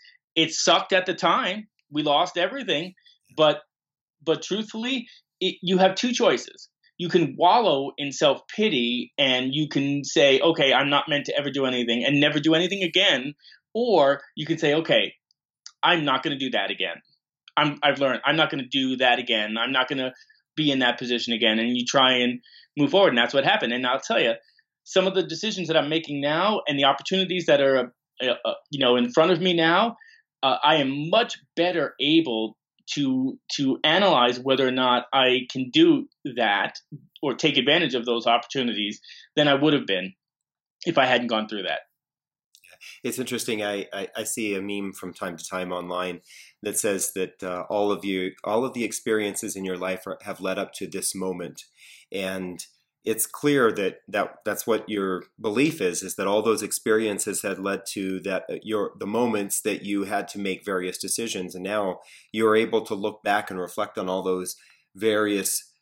sucked at the time. We lost everything. But truthfully, you have two choices. You can wallow in self-pity and you can say, okay, I'm not meant to ever do anything and never do anything again. Or you can say, okay, I'm not going to do that again. I've learned I'm not going to do that again. I'm not going to be in that position again. And you try and move forward. And that's what happened. And I'll tell you, some of the decisions that I'm making now and the opportunities that are you know, in front of me now, I am much better able to analyze whether or not I can do that or take advantage of those opportunities than I would have been if I hadn't gone through that. It's interesting. I see a meme from time to time online that says that all of the experiences in your life have led up to this moment. And it's clear that's what your belief is that all those experiences had led to the moments that you had to make various decisions. And now you're able to look back and reflect on all those various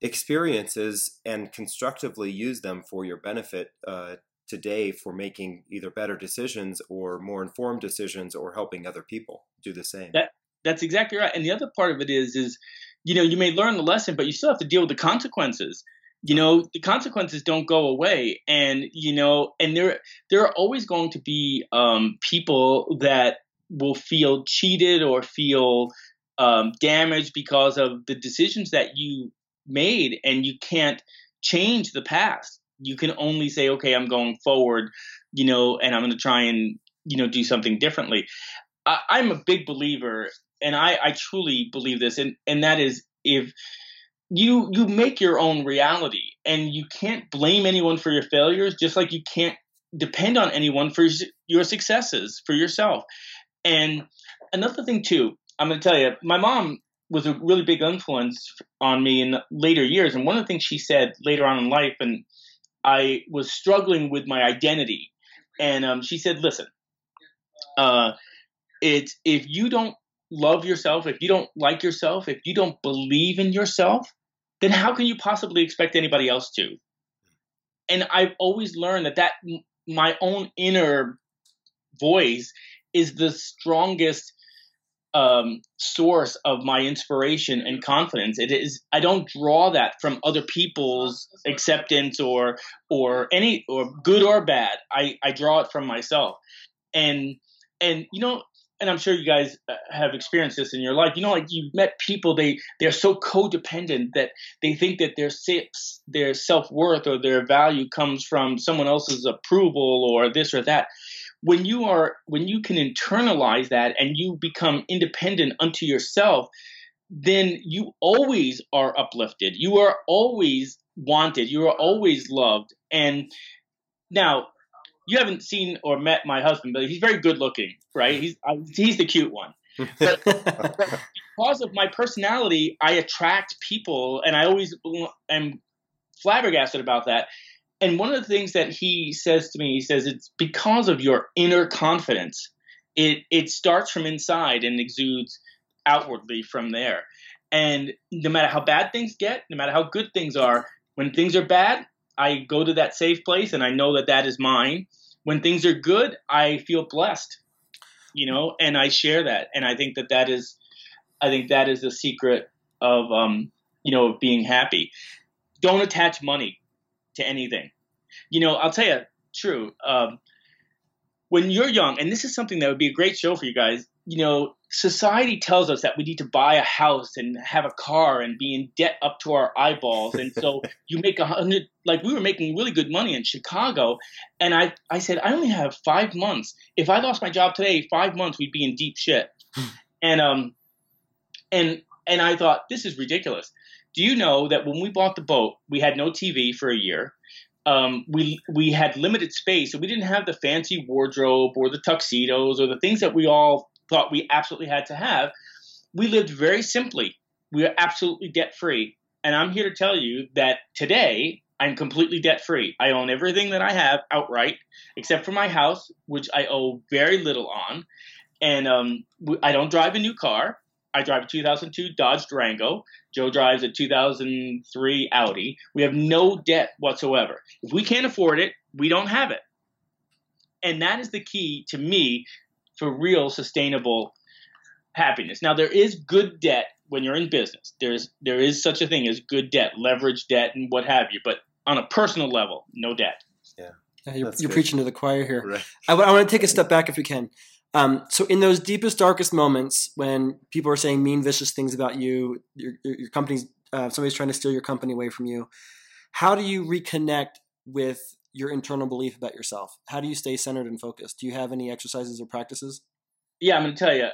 experiences and constructively use them for your benefit today for making either better decisions or more informed decisions or helping other people do the same. That's exactly right. And the other part of it is, you know, you may learn the lesson, but you still have to deal with the consequences. You know, the consequences don't go away. And, you know, and there are always going to be people that will feel cheated or feel damaged because of the decisions that you made, and you can't change the past. You can only say, okay, I'm going forward, you know, and I'm going to try and, you know, do something differently. I'm a big believer, and I truly believe this, and that is, if you make your own reality, and you can't blame anyone for your failures, just like you can't depend on anyone for your successes, for yourself. And another thing too, I'm going to tell you, my mom was a really big influence on me in later years. And one of the things she said later on in life, and I was struggling with my identity, and she said, listen, it's, if you don't love yourself, if you don't like yourself, if you don't believe in yourself, then how can you possibly expect anybody else to? And I've always learned that my own inner voice is the strongest source of my inspiration and confidence. It is. I don't draw that from other people's acceptance or good or bad. I draw it from myself. And you know, and I'm sure you guys have experienced this in your life. You know, like you've met people, they're so codependent that they think that their self-worth or their value comes from someone else's approval or this or that. When you can internalize that and you become independent unto yourself, then you always are uplifted. You are always wanted. You are always loved. And now, you haven't seen or met my husband, but he's very good looking, right? He's the cute one. But because of my personality, I attract people, and I always am flabbergasted about that. And one of the things that he says to me, he says, it's because of your inner confidence. It starts from inside and exudes outwardly from there. And no matter how bad things get, no matter how good things are, when things are bad, I go to that safe place and I know that that is mine. When things are good, I feel blessed, you know, and I share that. And I think that is the secret of you know, of being happy. Don't attach money to anything. You know, I'll tell you, true. When you're young, and this is something that would be a great show for you guys, you know, society tells us that we need to buy a house and have a car and be in debt up to our eyeballs. And so you make we were making really good money in Chicago. And I said, I only have 5 months. If I lost my job today, 5 months, we'd be in deep shit. And I thought, this is ridiculous. Do you know that when we bought the boat, we had no TV for a year? We had limited space, so we didn't have the fancy wardrobe or the tuxedos or the things that we all thought we absolutely had to have. We lived very simply. We were absolutely debt-free. And I'm here to tell you that today I'm completely debt-free. I own everything that I have outright, except for my house, which I owe very little on. And I don't drive a new car. I drive a 2002 Dodge Durango. Joe drives a 2003 Audi. We have no debt whatsoever. If we can't afford it, we don't have it. And that is the key to me for real sustainable happiness. Now, there is good debt when you're in business. There is such a thing as good debt, leverage debt, and what have you. But on a personal level, no debt. Yeah, you're preaching to the choir here. Right. I want to take a step back if we can. So in those deepest, darkest moments when people are saying mean, vicious things about you, your company's somebody's trying to steal your company away from you, how do you reconnect with your internal belief about yourself? How do you stay centered and focused? Do you have any exercises or practices? Yeah, I'm going to tell you.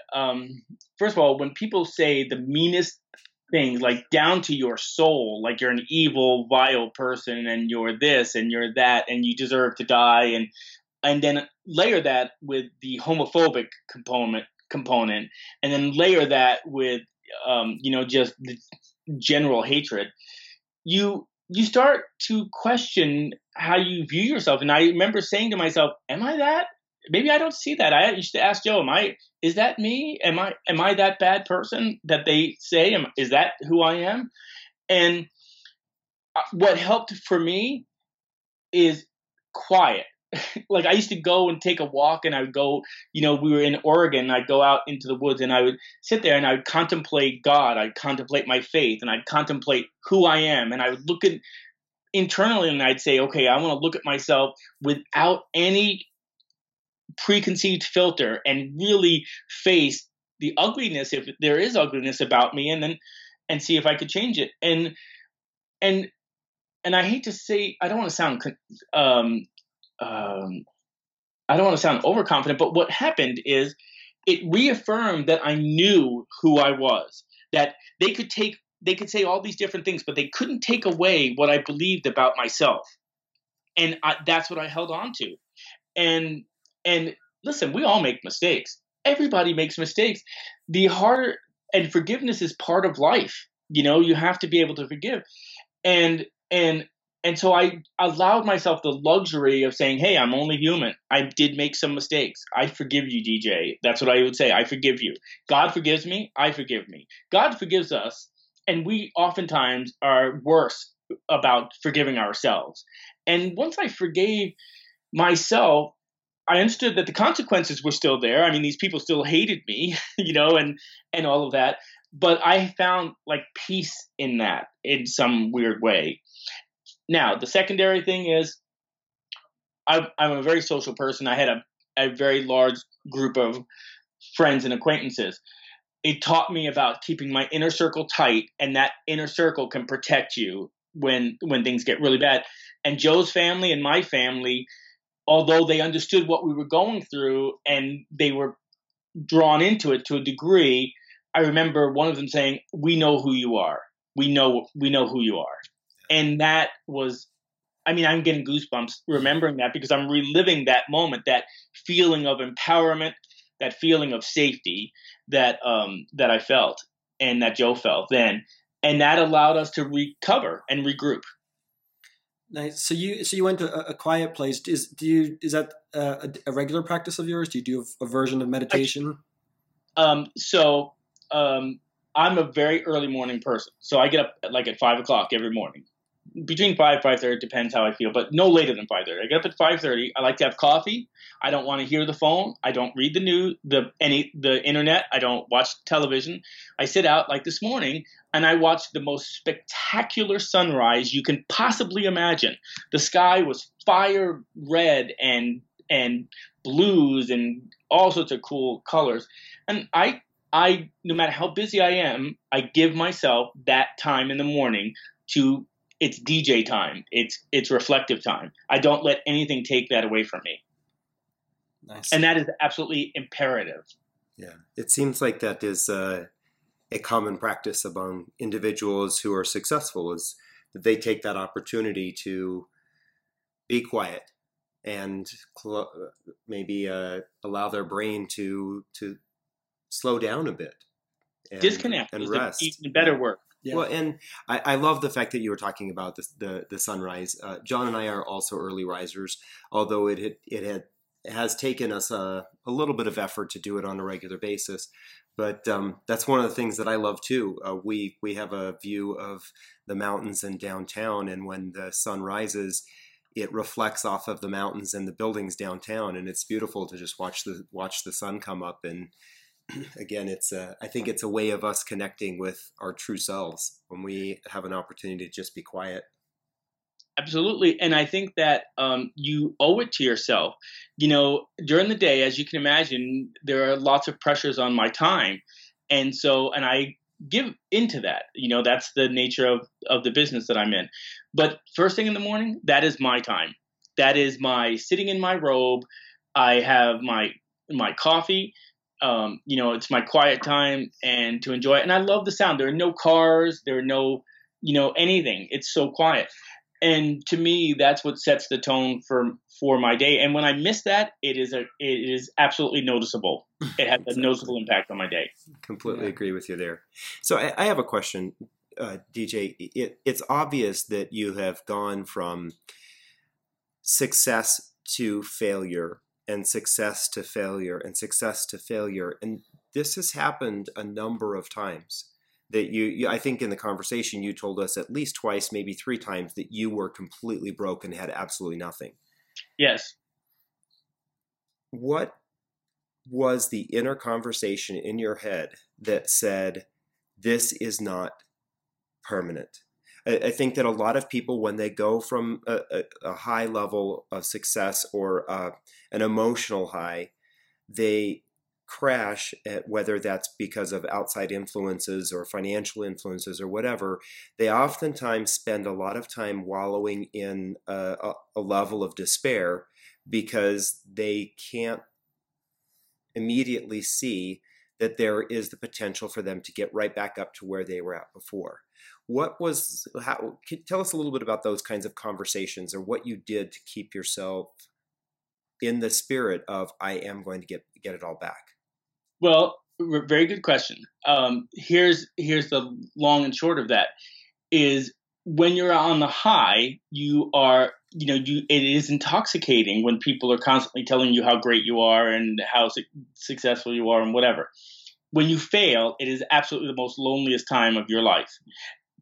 First of all, when people say the meanest things, like down to your soul, like you're an evil, vile person and you're this and you're that and you deserve to die, and then layer that with the homophobic component, and then layer that with just the general hatred, you start to question how you view yourself. And I remember saying to myself, "Am I that? Maybe I don't see that." I used to ask Joe, is that me? Am I that bad person that they say? Is that who I am?" And what helped for me is quiet. Like I used to go and take a walk, and I would go, we were in Oregon, and I'd go out into the woods and I would sit there and I would contemplate God. I'd contemplate my faith and I'd contemplate who I am. And I would look at internally and I'd say, okay, I want to look at myself without any preconceived filter and really face the ugliness, if there is ugliness about me, and see if I could change it. And I hate to say, I don't want to sound, I don't want to sound overconfident, but what happened is it reaffirmed that I knew who I was, that they could say all these different things, but they couldn't take away what I believed about myself. And that's what I held on to. And listen, we all make mistakes. Everybody makes mistakes. And forgiveness is part of life. You have to be able to forgive. And so I allowed myself the luxury of saying, hey, I'm only human. I did make some mistakes. I forgive you, DJ. That's what I would say. I forgive you. God forgives me. I forgive me. God forgives us. And we oftentimes are worse about forgiving ourselves. And once I forgave myself, I understood that the consequences were still there. I mean, these people still hated me, and all of that. But I found peace in that in some weird way. Now, the secondary thing is I'm a very social person. I had a very large group of friends and acquaintances. It taught me about keeping my inner circle tight, and that inner circle can protect you when things get really bad. And Joe's family and my family, although they understood what we were going through and they were drawn into it to a degree, I remember one of them saying, "We know who you are. We know who you are." And that was, I'm getting goosebumps remembering that because I'm reliving that moment, that feeling of empowerment, that feeling of safety that I felt and that Joe felt then. And that allowed us to recover and regroup. Nice. So you went to a quiet place. Is that a regular practice of yours? Do you do a version of meditation? I'm a very early morning person. So I get up at 5 o'clock every morning. between 5:30, depends how I feel, but no later than 5:30. I get up at 5:30. I like to have coffee. I don't want to hear the phone. I don't read the news, the internet. I don't watch television. I sit out like this morning, and I watched the most spectacular sunrise you can possibly imagine. The sky was fire red and blues and all sorts of cool colors. And I no matter how busy I am, I give myself that time in the morning to it's DJ time. It's reflective time. I don't let anything take that away from me. Nice. And that is absolutely imperative. Yeah. It seems like that is a common practice among individuals who are successful, is that they take that opportunity to be quiet and maybe allow their brain to slow down a bit. And disconnect and rest. Even better work. Yeah. Well, and I love the fact that you were talking about the sunrise. John and I are also early risers, although it has taken us a little bit of effort to do it on a regular basis. But that's one of the things that I love too. We have a view of the mountains in downtown, and when the sun rises, it reflects off of the mountains and the buildings downtown, and it's beautiful to just watch the sun come up. And again, I think it's a way of us connecting with our true selves when we have an opportunity to just be quiet. Absolutely. And I think that you owe it to yourself. You know, during the day, as you can imagine, there are lots of pressures on my time. And so, and I give into that, you know, that's the nature of the business that I'm in. But first thing in the morning, that is my time. That is my sitting in my robe. I have my coffee. You know, it's my quiet time and to enjoy it. And I love the sound. There are no cars. There are no, you know, anything. It's so quiet. And to me, that's what sets the tone for my day. And when I miss that, it is absolutely noticeable. It has a noticeable impact on my day. Completely agree with you there. So I have a question, DJ. It's obvious that you have gone from success to failure and success to failure and success to failure. And this has happened a number of times. That you, I think in the conversation, you told us at least twice, maybe three times, that you were completely broke and had absolutely nothing. Yes. What was the inner conversation in your head that said, this is not permanent? I think that a lot of people, when they go from a high level of success or an emotional high, they crash, at whether that's because of outside influences or financial influences or whatever. They oftentimes spend a lot of time wallowing in a level of despair because they can't immediately see that there is the potential for them to get right back up to where they were at before. Tell us a little bit about those kinds of conversations or what you did to keep yourself in the spirit of, I am going to get it all back. Well, very good question. Here's the long and short of that is when you're on the high, it is intoxicating when people are constantly telling you how great you are and how successful you are and whatever. When you fail, it is absolutely the most loneliest time of your life.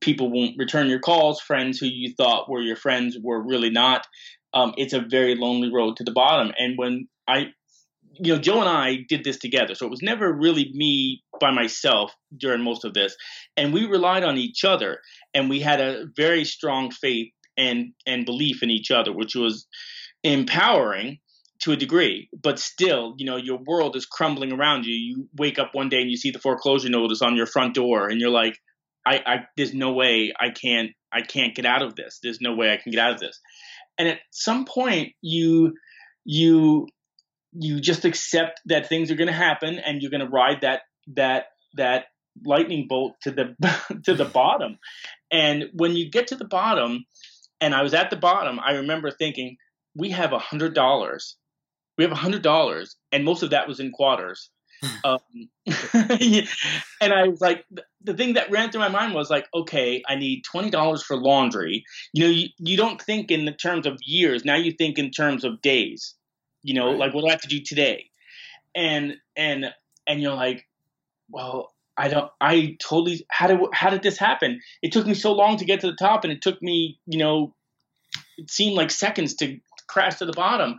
People won't return your calls. Friends who you thought were your friends were really not. It's a very lonely road to the bottom. And when Joe and I did this together. So it was never really me by myself during most of this. And we relied on each other. And we had a very strong faith and belief in each other, which was empowering to a degree. But still, you know, your world is crumbling around you. You wake up one day and you see the foreclosure notice on your front door. And you're like, there's no way I can't get out of this. There's no way I can get out of this. And at some point, you just accept that things are going to happen, and you're going to ride that lightning bolt to the to the bottom. And when you get to the bottom, and I was at the bottom, I remember thinking, we have $100. We have $100, and most of that was in quarters. And I was like, the thing that ran through my mind was like, okay, I need $20 for laundry. You know, you don't think in the terms of years. Now you think in terms of days. You know, right. Like, what do I have to do today? And you're like, well, how did this happen? It took me so long to get to the top, and it took me, it seemed like seconds to crash to the bottom.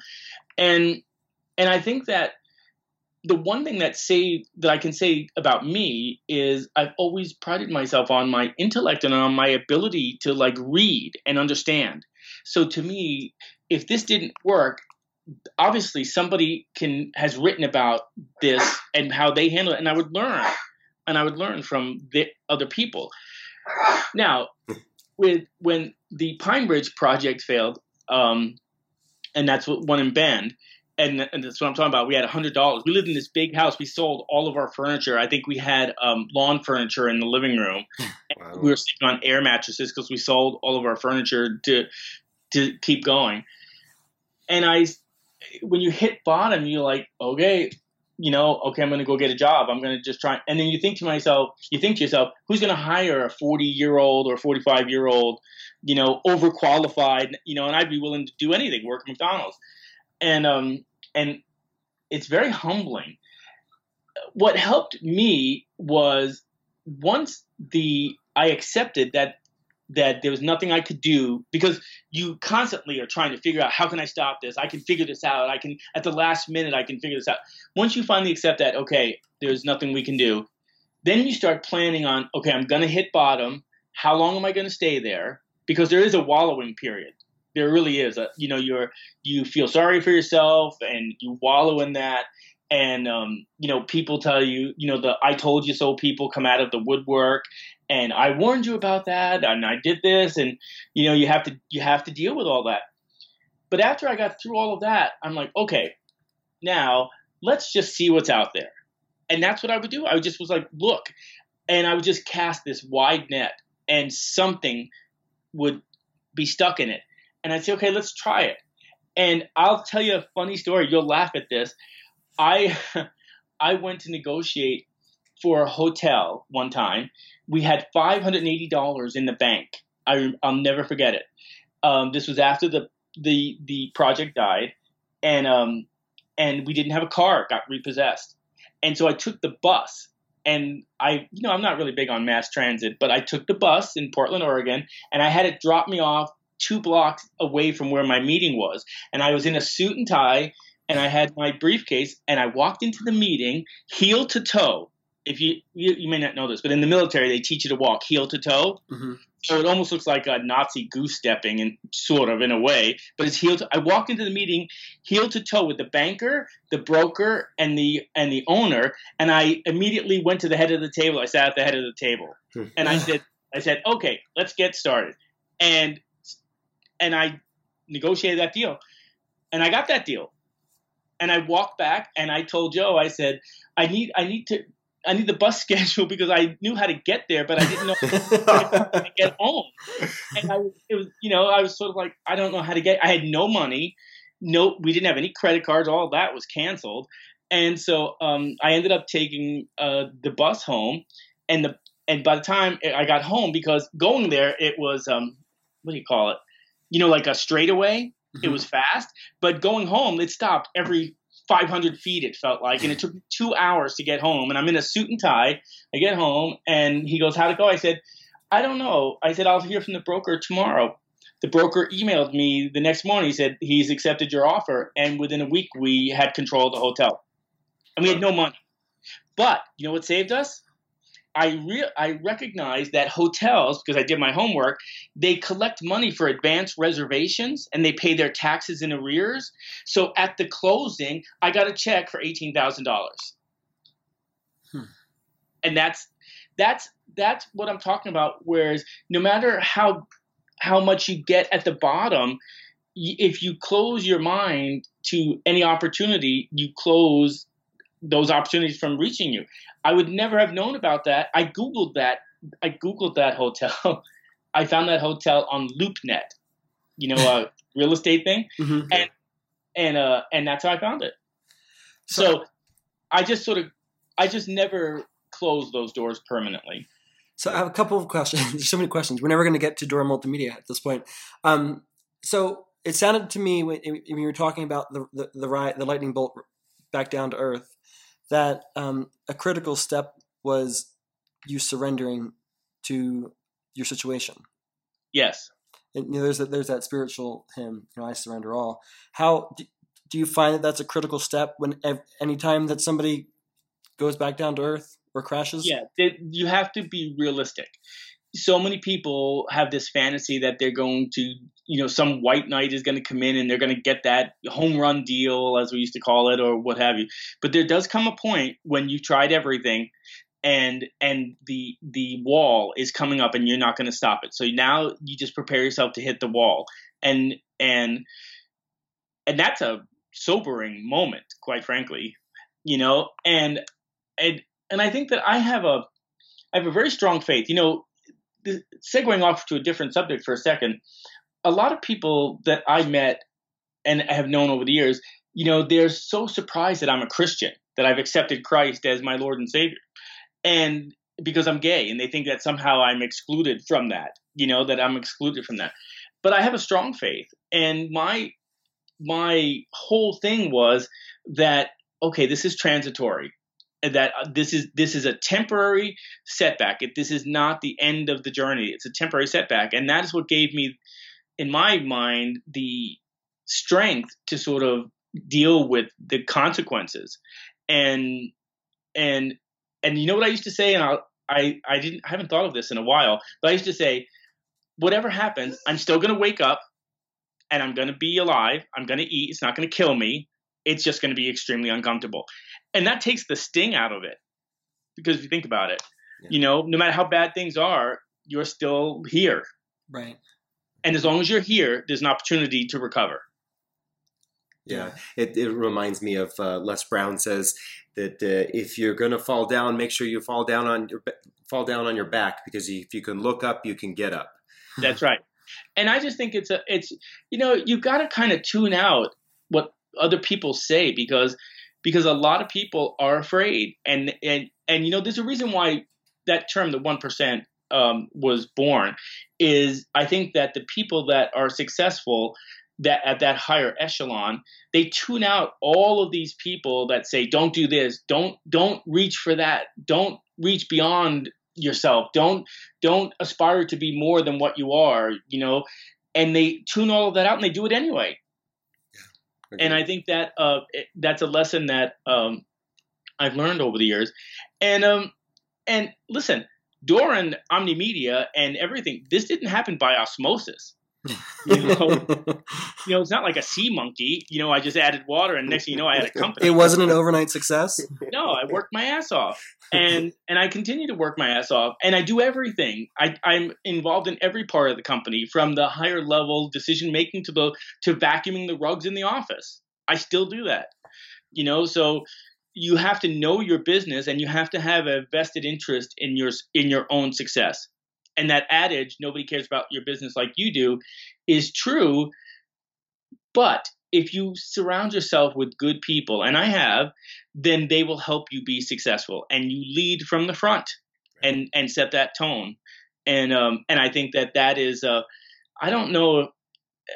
And I think that the one thing that I can say about me is I've always prided myself on my intellect and on my ability to read and understand. So to me, if this didn't work, obviously somebody has written about this and how they handle it, and I would learn from the other people. Now, when the Pine Bridge project failed, and that's one in Bend. And that's what I'm talking about. We had $100. We lived in this big house. We sold all of our furniture. I think we had lawn furniture in the living room. Wow. We were sleeping on air mattresses because we sold all of our furniture to keep going. And when you hit bottom, you're like, okay, I'm going to go get a job. I'm going to just try. And then you think to yourself, who's going to hire a 40-year-old or 45-year-old, overqualified, and I'd be willing to do anything, work at McDonald's. And it's very humbling. What helped me was once I accepted that there was nothing I could do, because you constantly are trying to figure out, how can I stop this? I can figure this out. At the last minute, I can figure this out. Once you finally accept that, okay, there's nothing we can do, then you start planning on, okay, I'm going to hit bottom. How long am I going to stay there? Because there is a wallowing period. There really is. You feel sorry for yourself and you wallow in that. And, people tell you, the I told you so people come out of the woodwork, and I warned you about that, and I did this. And, you have to deal with all that. But after I got through all of that, I'm like, okay, now let's just see what's out there. And that's what I would do. I just was like, look, and I would just cast this wide net, and something would be stuck in it. And I'd say, okay, let's try it. And I'll tell you a funny story. You'll laugh at this. I went to negotiate for a hotel one time. We had $580 in the bank. I'll never forget it. This was after the project died, and we didn't have a car. It got repossessed. And so I took the bus. And I'm not really big on mass transit, but I took the bus in Portland, Oregon, and I had it drop me off 2 blocks away from where my meeting was. And I was in a suit and tie, and I had my briefcase, and I walked into the meeting heel to toe. If you may not know this, but in the military, they teach you to walk heel to toe. Mm-hmm. So it almost looks like a Nazi goose stepping, and sort of in a way, but it's heel to, I walked into the meeting heel to toe with the banker, the broker, and the owner. And I immediately went to the head of the table. I sat at the head of the table and I said, okay, let's get started. And I negotiated that deal, and I got that deal. And I walked back, and I told Joe, I said, I need the bus schedule, because I knew how to get there, but I didn't know how to get home. And I was sort of like, I don't know how to get, I had no money. No, we didn't have any credit cards. All that was canceled. And so, I ended up taking, the bus home, and by the time I got home, because going there, it was, what do you call it? Like a straightaway, mm-hmm. It was fast, but going home, it stopped every 500 feet, it felt like, and it took 2 hours to get home. And I'm in a suit and tie. I get home, and he goes, how'd it go? I said, I don't know. I said, I'll hear from the broker tomorrow. The broker emailed me the next morning. He said, he's accepted your offer. And within a week, we had control of the hotel, and we had no money. But you know what saved us? I recognize that hotels, because I did my homework, they collect money for advanced reservations, and they pay their taxes in arrears. So at the closing, I got a check for $18,000. And that's what I'm talking about. Whereas no matter how much you get at the bottom, if you close your mind to any opportunity, you close those opportunities from reaching you. I would never have known about that. I Googled that hotel. I found that hotel on LoopNet, a real estate thing. Mm-hmm. And that's how I found it. So I just never closed those doors permanently. So I have a couple of questions. There's so many questions. We're never going to get to Doran Multimedia at this point. So it sounded to me when you were talking about the lightning bolt back down to earth, that a critical step was you surrendering to your situation. Yes. And, you know, there's that spiritual hymn, you know, I surrender all. How do you find that that's a critical step when any time that somebody goes back down to earth or crashes? Yeah, you have to be realistic. So many people have this fantasy that they're going to, you know, some white knight is going to come in and they're going to get that home run deal, as we used to call it, or what have you. But there does come a point when you've tried everything and the wall is coming up and you're not going to stop it. So now you just prepare yourself to hit the wall. And that's a sobering moment, quite frankly, you know, and I think that I have a very strong faith, you know, segueing off to a different subject for a second. A lot of people that I met and have known over the years, you know, they're so surprised that I'm a Christian, that I've accepted Christ as my Lord and Savior. And because I'm gay, and they think that somehow I'm excluded from that, you know, that I'm excluded from that. But I have a strong faith. And my whole thing was that, okay, this is transitory. That this is a temporary setback. This is not the end of the journey. It's a temporary setback. And that is what gave me, in my mind, the strength to sort of deal with the consequences. And you know what I used to say, and I haven't thought of this in a while, but I used to say, whatever happens, I'm still going to wake up and I'm going to be alive. I'm going to eat. It's not going to kill me. It's just going to be extremely uncomfortable. And that takes the sting out of it, because if you think about it, yeah, you know, no matter how bad things are, you're still here. Right. And as long as you're here, there's an opportunity to recover. Yeah. It reminds me of Les Brown says that if you're going to fall down, make sure you fall down on your back, because if you can look up, you can get up. That's right. And I just think it's you know, you've got to kind of tune out what other people say, because a lot of people are afraid. And you know, there's a reason why that term, the 1%, was born, is I think that the people that are successful that at that higher echelon, they tune out all of these people that say, don't do this, don't reach for that, don't reach beyond yourself, don't aspire to be more than what you are, you know, and they tune all of that out and they do it anyway. And I think that that's a lesson that I've learned over the years. And listen, Doran Omnimedia and everything, this didn't happen by osmosis. You know? You know, it's not like a sea monkey. You know, I just added water and next thing you know, I had a company. It wasn't an overnight success? No, I worked my ass off. And I continue to work my ass off. And I do everything. I'm involved in every part of the company, from the higher level decision making to vacuuming the rugs in the office. I still do that. You know, so you have to know your business and you have to have a vested interest in your own success. And that adage, nobody cares about your business like you do, is true. But if you surround yourself with good people, and I have, then they will help you be successful. And you lead from the front and set that tone. And I think that is I don't know,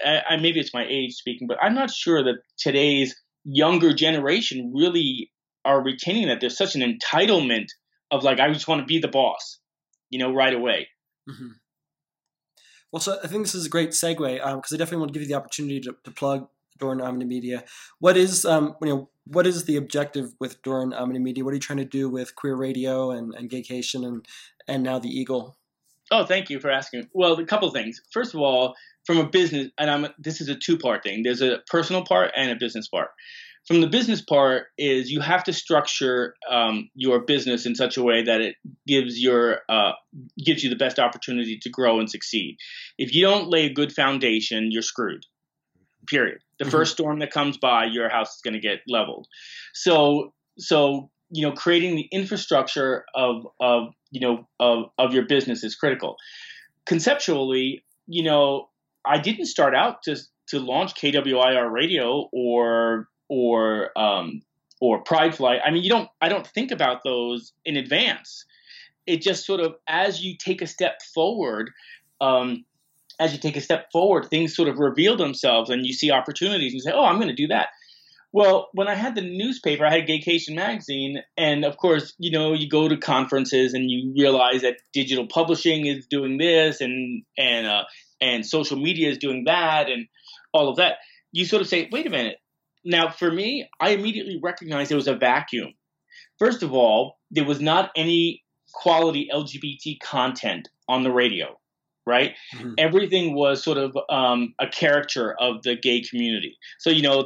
I maybe it's my age speaking, but I'm not sure that today's younger generation really are retaining that. There's such an entitlement of like, I just want to be the boss, you know, right away. Mm-hmm. Well, so I think this is a great segue, because I definitely want to give you the opportunity to plug Doran Omnimedia. What is you know, what is the objective with Doran Omnimedia? What are you trying to do with KWIR Radio and Gaycation and now the Eagle? Oh, thank you for asking. Well, a couple of things. First of all, from a business, and this is a two-part thing. There's a personal part and a business part. From the business part is you have to structure your business in such a way that it gives gives you the best opportunity to grow and succeed. If you don't lay a good foundation, you're screwed, period. The mm-hmm. first storm that comes by, your house is going to get leveled. So you know, creating the infrastructure of your business is critical. Conceptually, you know, I didn't start out to launch KWIR Radio or Pride Flight. I mean, I don't think about those in advance. It just sort of, as you take a step forward, things sort of reveal themselves and you see opportunities and you say, oh, I'm going to do that. Well, when I had the newspaper, I had Gaycation Magazine. And of course, you know, you go to conferences and you realize that digital publishing is doing this and social media is doing that and all of that. You sort of say, wait a minute. Now, for me, I immediately recognized there was a vacuum. First of all, there was not any quality LGBT content on the radio, right? Mm-hmm. Everything was sort of a caricature of the gay community. So, you know,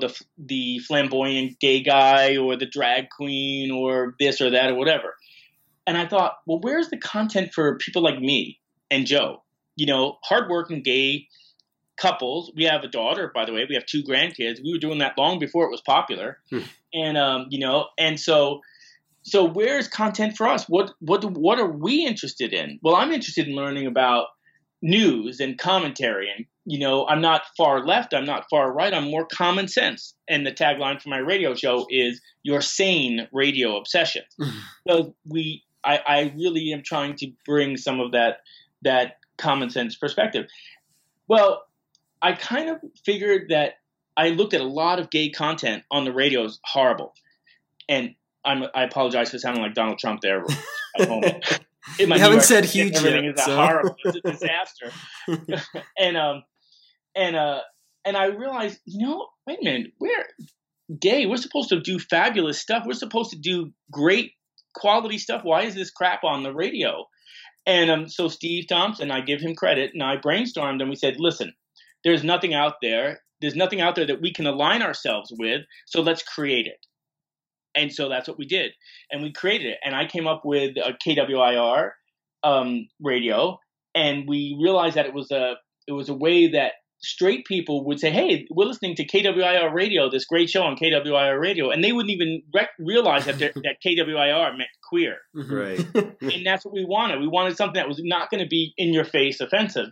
the flamboyant gay guy or the drag queen or this or that or whatever. And I thought, well, where's the content for people like me and Joe? You know, hardworking gay couples. We have a daughter, by the way. We have 2 grandkids. We were doing that long before it was popular. Mm. And, you know, and so where's content for us? What are we interested in? Well, I'm interested in learning about news and commentary. And, you know, I'm not far left. I'm not far right. I'm more common sense. And the tagline for my radio show is your sane radio obsession. Mm. So I really am trying to bring some of that common sense perspective. Well, I kind of figured that I looked at a lot of gay content on the radio. It's horrible. And I apologize for sounding like Donald Trump there at home. You haven't said huge yet. Everything is horrible. It's a disaster. And I realized, you know, wait a minute, we're gay. We're supposed to do fabulous stuff. We're supposed to do great quality stuff. Why is this crap on the radio? And so Steve Thompson, I give him credit, and I brainstormed, and we said, listen, there's nothing out there. There's nothing out there that we can align ourselves with, so let's create it. And so that's what we did. And we created it. And I came up with a KWIR radio, and we realized that it was a way that straight people would say, hey, we're listening to KWIR radio, this great show on KWIR radio. And they wouldn't even realize that KWIR meant queer. Right. And that's what we wanted. We wanted something that was not going to be in your face offensive.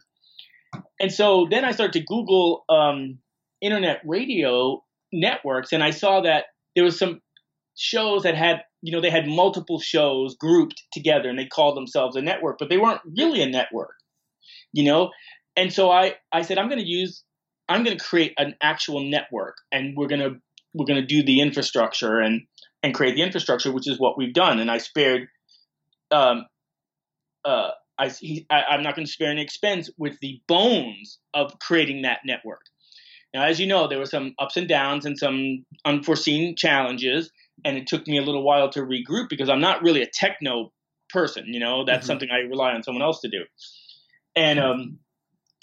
And so then I started to Google internet radio networks, and I saw that there was some shows that had, you know, they had multiple shows grouped together, and they called themselves a network, but they weren't really a network, you know. And so I said, I'm going to create an actual network, and we're going to do the infrastructure and create the infrastructure, which is what we've done. And I spared I'm not going to spare any expense with the bones of creating that network. Now, as you know, there were some ups and downs and some unforeseen challenges, and it took me a little while to regroup because I'm not really a techno person. You know, that's mm-hmm. something I rely on someone else to do.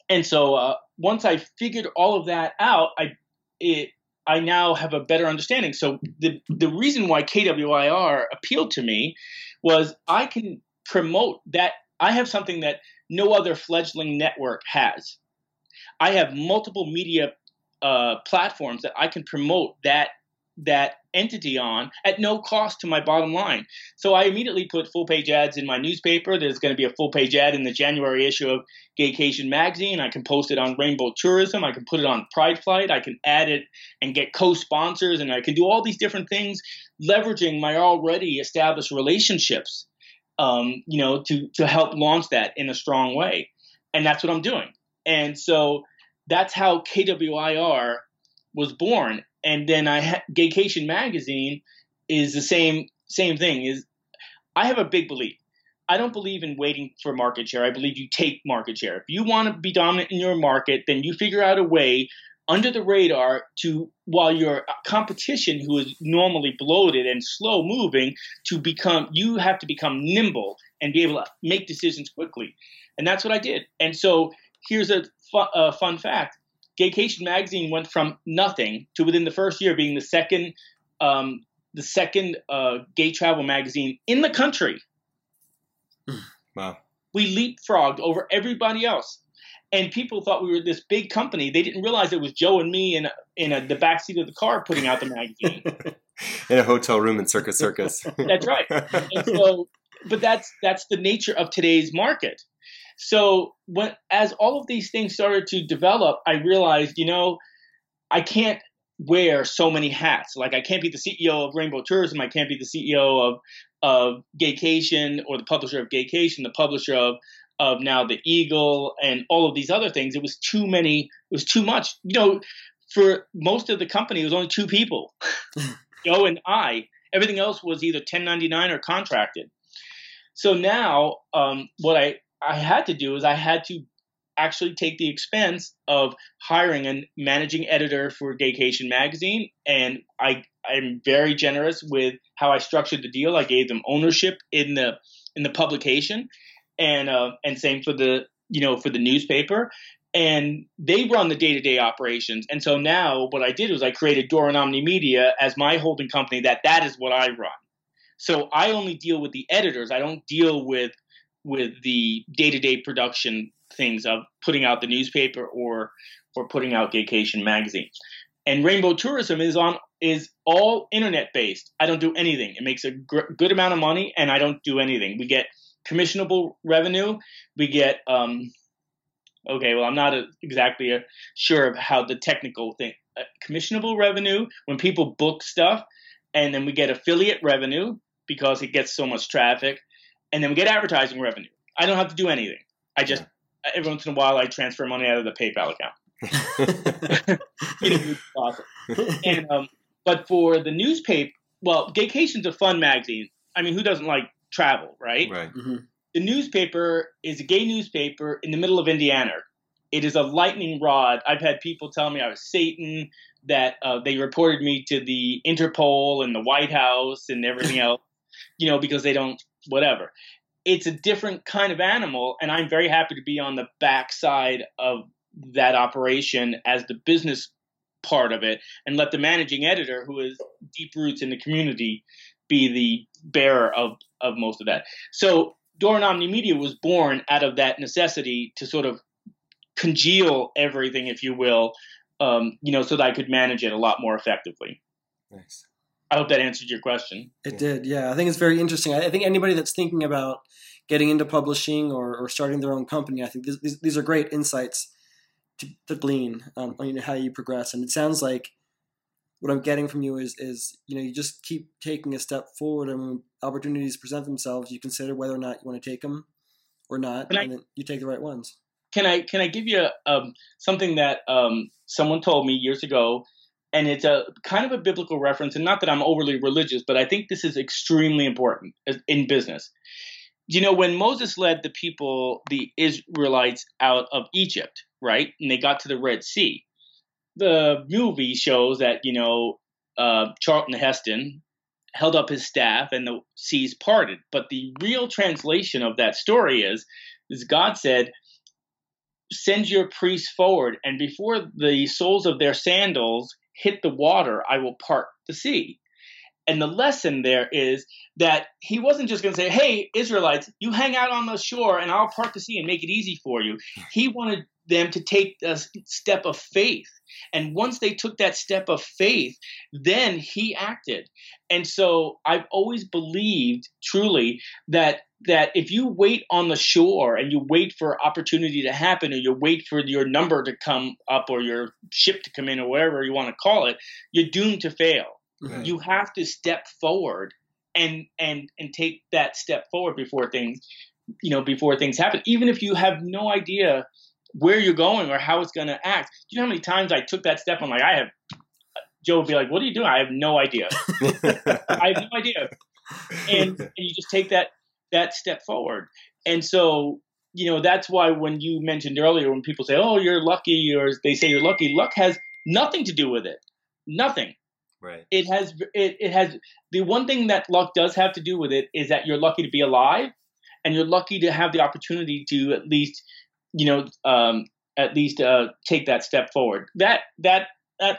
And so once I figured all of that out, I now have a better understanding. So the reason why KWIR appealed to me was I can promote that. I have something that no other fledgling network has. I have multiple media platforms that I can promote that entity on at no cost to my bottom line. So I immediately put full-page ads in my newspaper. There's going to be a full-page ad in the January issue of Gaycation Magazine. I can post it on Rainbow Tourism. I can put it on Pride Flight. I can add it and get co-sponsors, and I can do all these different things, leveraging my already established relationships. You know, to help launch that in a strong way. And that's what I'm doing. And so that's how KWIR was born. And then Gaycation Magazine is the same thing. Is I have a big belief. I don't believe in waiting for market share. I believe you take market share. If you want to be dominant in your market, then you figure out a way under the radar to, while your competition, who is normally bloated and slow moving, you have to become nimble and be able to make decisions quickly. And that's what I did. And so here's a fun fact. Gaycation Magazine went from nothing to within the first year being the second gay travel magazine in the country. Wow. We leapfrogged over everybody else. And people thought we were this big company. They didn't realize it was Joe and me in the backseat of the car putting out the magazine. In a hotel room in Circus Circus. That's right. And so, but that's the nature of today's market. So as all of these things started to develop, I realized, you know, I can't wear so many hats. Like, I can't be the CEO of Rainbow Tourism. I can't be the CEO of Gaycation, or the publisher of Gaycation, the publisher of now The Eagle, and all of these other things. It was too much. You know, for most of the company, it was only two people, Joe and I. Everything else was either 1099 or contracted. So now what I had to do is I had to actually take the expense of hiring a managing editor for Gaycation Magazine. And I'm very generous with how I structured the deal. I gave them ownership in the publication, and same for the newspaper. And they run the day-to-day operations. And so now what I did was I created Doran Omnimedia as my holding company, that is what I run. So I only deal with the editors. I don't deal with the day-to-day production things of putting out the newspaper or putting out Gaycation Magazine. And Rainbow Tourism is all internet-based. I don't do anything. It makes a good amount of money, and I don't do anything. We get commissionable revenue. We get okay, well, I'm not exactly sure of how the technical thing. Commissionable revenue, when people book stuff, and then we get affiliate revenue because it gets so much traffic, and then we get advertising revenue. I don't have to do anything. I just every once in a while I transfer money out of the PayPal account. It's awesome. And but for the newspaper, well, Gaycation's a fun magazine. I mean, who doesn't like travel, right? Right. Mm-hmm. The newspaper is a gay newspaper in the middle of Indiana. It is a lightning rod. I've had people tell me I was Satan, that they reported me to the Interpol and the White House and everything else, because they don't, whatever. It's a different kind of animal, and I'm very happy to be on the backside of that operation as the business part of it, and let the managing editor, who is deep roots in the community, be the bearer of most of that. So Doran Omnimedia was born out of that necessity to sort of congeal everything, if you will, so that I could manage it a lot more effectively. Nice. I hope that answered your question. It did, yeah. I think it's very interesting. I think anybody that's thinking about getting into publishing or starting their own company, I think these are great insights to glean on how you progress. And it sounds like what I'm getting from you is you just keep taking a step forward, and when opportunities present themselves, you consider whether or not you want to take them or not, and then you take the right ones. Can I give you something that someone told me years ago, and it's a kind of a biblical reference, and not that I'm overly religious, but I think this is extremely important in business. When Moses led the people, the Israelites, out of Egypt, right, and they got to the Red Sea, the movie shows that, Charlton Heston held up his staff and the seas parted. But the real translation of that story is God said, send your priests forward, and before the soles of their sandals hit the water, I will part the sea. And the lesson there is that he wasn't just going to say, hey, Israelites, you hang out on the shore and I'll part the sea and make it easy for you. He wanted them to take a step of faith. And once they took that step of faith, then he acted. And so I've always believed truly that if you wait on the shore and you wait for opportunity to happen, or you wait for your number to come up or your ship to come in or whatever you want to call it, you're doomed to fail. Mm-hmm. You have to step forward and take that step forward before things happen, even if you have no idea where you're going or how it's going to act. Do you know how many times I took that step? I'm like, Joe would be like, what are you doing? I have no idea. I have no idea. And you just take that step forward. And so, that's why when you mentioned earlier, when people say, oh, you're lucky, or they say you're lucky, luck has nothing to do with it. Nothing. Right. It has the one thing that luck does have to do with it is that you're lucky to be alive, and you're lucky to have the opportunity to at least take that step forward. That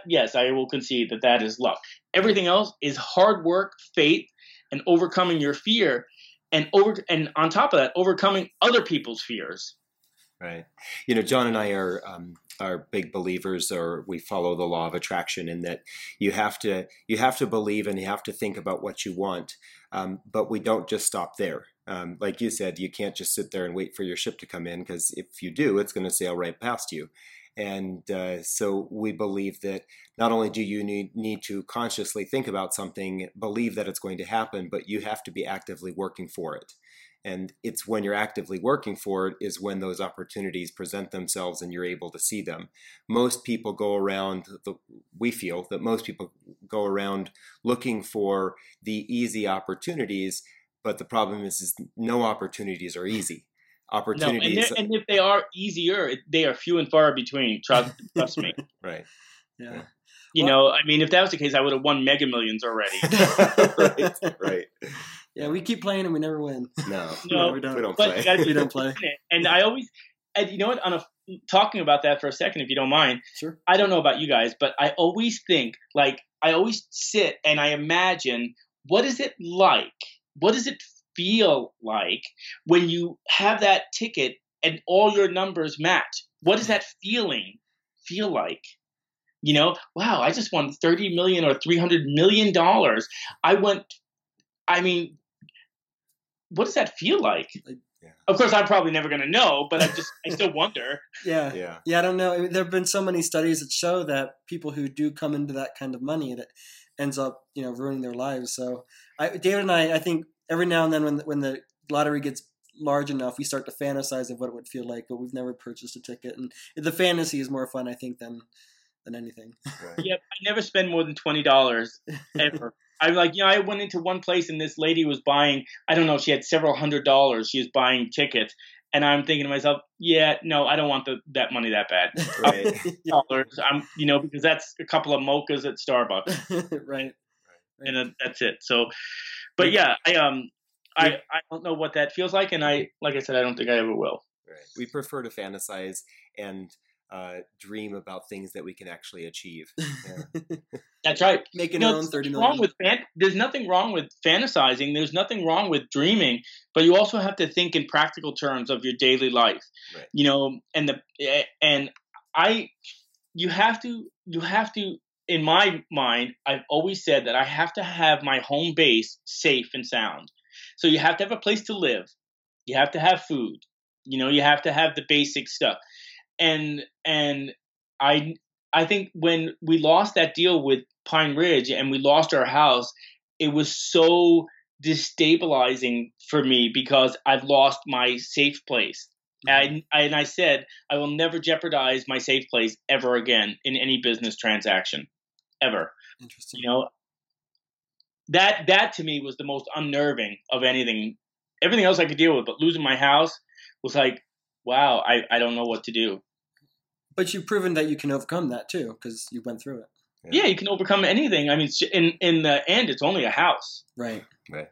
yes, I will concede that is luck. Everything else is hard work, faith, and overcoming your fear, and on top of that, overcoming other people's fears. Right. John and I are big believers, or we follow the law of attraction, in that you have to believe and you have to think about what you want. But we don't just stop there. Like you said, you can't just sit there and wait for your ship to come in, because if you do, it's going to sail right past you. And so we believe that not only do you need to consciously think about something, believe that it's going to happen, but you have to be actively working for it. And it's when you're actively working for it is when those opportunities present themselves and you're able to see them. Most people go around, we feel that most people go around looking for the easy opportunities, but the problem is no opportunities are easy. Opportunities. No, and if they are easier, they are few and far between. Trust me. Right. Yeah. You know, I mean, if that was the case, I would have won Mega Millions already. Right. Yeah, we keep playing and we never win. No, we don't play. We don't play. And I always, and you know what, talking about that for a second, if you don't mind. Sure. I don't know about you guys, but I always think, like, I always sit and I imagine, what is it like? What does it feel like when you have that ticket and all your numbers match? What does that feeling feel like? You know, wow, I just won $30 million or $300 million. What does that feel like? Yeah. Of course, I'm probably never going to know, but I still wonder. Yeah, I don't know. There have been so many studies that show that people who do come into that kind of money, it ends up, you know, ruining their lives. So David and I think every now and then when the lottery gets large enough, we start to fantasize of what it would feel like, but we've never purchased a ticket. And the fantasy is more fun, I think, than anything. Right. Yep, I never spend more than $20 ever. I'm like, you know, I went into one place and this lady was buying, I don't know, she had several $100s. She was buying tickets. And I'm thinking to myself, yeah, no, I don't want that money that bad. Right. Because that's a couple of mochas at Starbucks. Right. And then that's it. So, but yeah, I don't know what that feels like. And like I said, I don't think I ever will. Right. We prefer to fantasize and dream about things that we can actually achieve. Yeah. That's right. Making our own 30 million. There's nothing wrong with fantasizing. There's nothing wrong with dreaming, but you also have to think in practical terms of your daily life, right. You know, you have to, in my mind, I've always said that I have to have my home base safe and sound. So you have to have a place to live. You have to have food. You know, you have to have the basic stuff. And I think when we lost that deal with Pine Ridge and we lost our house, it was so destabilizing for me because I've lost my safe place. And I said, I will never jeopardize my safe place ever again in any business transaction, ever. Interesting. You know, that to me was the most unnerving of anything. Everything else I could deal with, but losing my house was like, wow, I don't know what to do. But you've proven that you can overcome that too, because you went through it. Yeah, you can overcome anything. I mean, in the end, it's only a house. Right.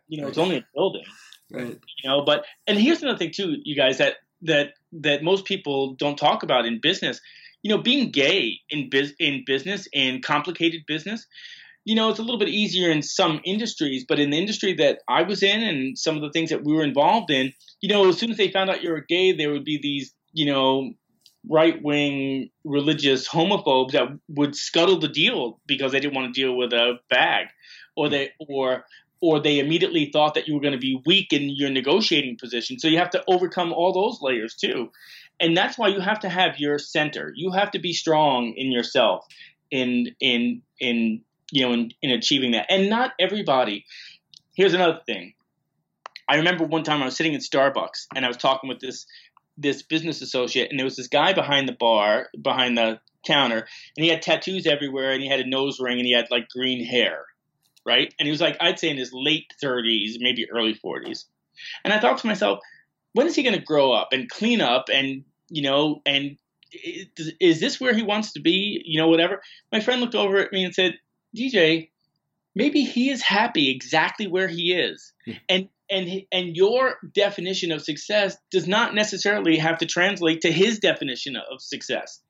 You know, It's only a building. Right. You know, but and here's another thing too, you guys, that most people don't talk about in business. You know, being gay in business, in complicated business, you know, it's a little bit easier in some industries, but in the industry that I was in and some of the things that we were involved in, you know, as soon as they found out you were gay, there would be these, you know, right-wing religious homophobes that would scuttle the deal because they didn't want to deal with a bag, or they immediately thought that you were going to be weak in your negotiating position. So you have to overcome all those layers too. And that's why you have to have your center. You have to be strong in yourself in achieving that. And not everybody. Here's another thing. I remember one time I was sitting at Starbucks and I was talking with this business associate, and there was this guy behind the bar, behind the counter, and he had tattoos everywhere and he had a nose ring and he had like green hair. Right. And he was like, I'd say in his late 30s, maybe early 40s. And I thought to myself, when is he going to grow up and clean up? And, you know, and is this where he wants to be? You know, whatever. My friend looked over at me and said, DJ, maybe he is happy exactly where he is. And your definition of success does not necessarily have to translate to his definition of success.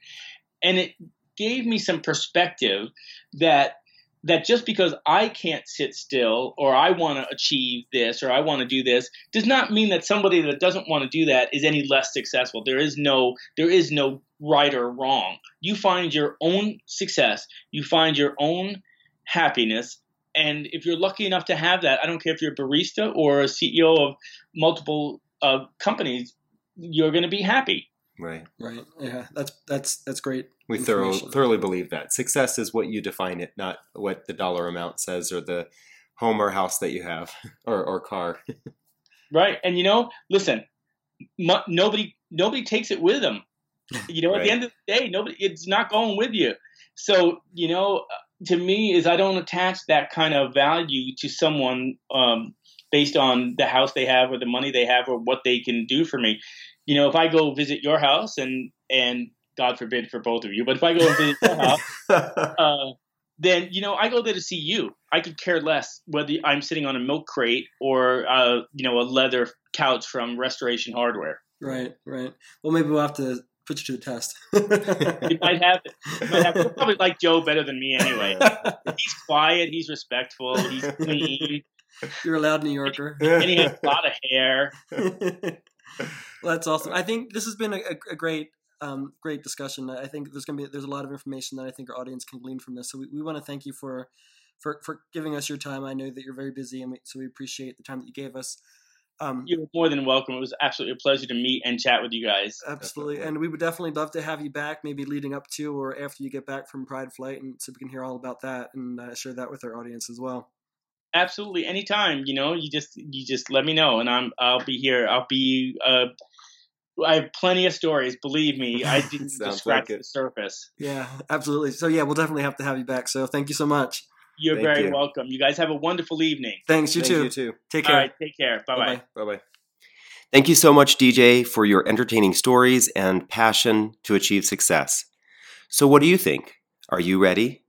And it gave me some perspective that just because I can't sit still, or I want to achieve this, or I want to do this, does not mean that somebody that doesn't want to do that is any less successful. There is no right or wrong. You find your own success. You find your own happiness. And if you're lucky enough to have that, I don't care if you're a barista or a CEO of multiple companies, you're going to be happy. Right. Yeah, that's great. We thoroughly believe that success is what you define it, not what the dollar amount says or the home or house that you have or car. Right. And, you know, listen, nobody takes it with them. You know, right. At the end of the day, it's not going with you. So, you know, to me is I don't attach that kind of value to someone based on the house they have or the money they have or what they can do for me. You know, if I go visit your house and God forbid for both of you, but if I go and visit your house, then, you know, I go there to see you. I could care less whether I'm sitting on a milk crate or, you know, a leather couch from Restoration Hardware. Right. Well, maybe we'll have to put you to the test. It might happen. You'll probably like Joe better than me anyway. He's quiet. He's respectful. He's clean. You're a loud New Yorker. And he has a lot of hair. Well, that's awesome. I think this has been a great great discussion. I think there's a lot of information that I think our audience can glean from this. So we want to thank you for giving us your time. I know that you're very busy, and so we appreciate the time that you gave us. You're more than welcome. It was absolutely a pleasure to meet and chat with you guys. Absolutely. And we would definitely love to have you back, maybe leading up to or after you get back from Pride Flight, and so we can hear all about that and share that with our audience as well. Absolutely. Anytime, you know, you just let me know and I'll be here. I have plenty of stories. Believe me, I didn't scratch the surface. Yeah, absolutely. So yeah, we'll definitely have to have you back. So thank you so much. You're very welcome. You guys have a wonderful evening. Thanks. You too. Take care. All right. Take care. Bye-bye. Bye-bye. Thank you so much, DJ, for your entertaining stories and passion to achieve success. So what do you think? Are you ready?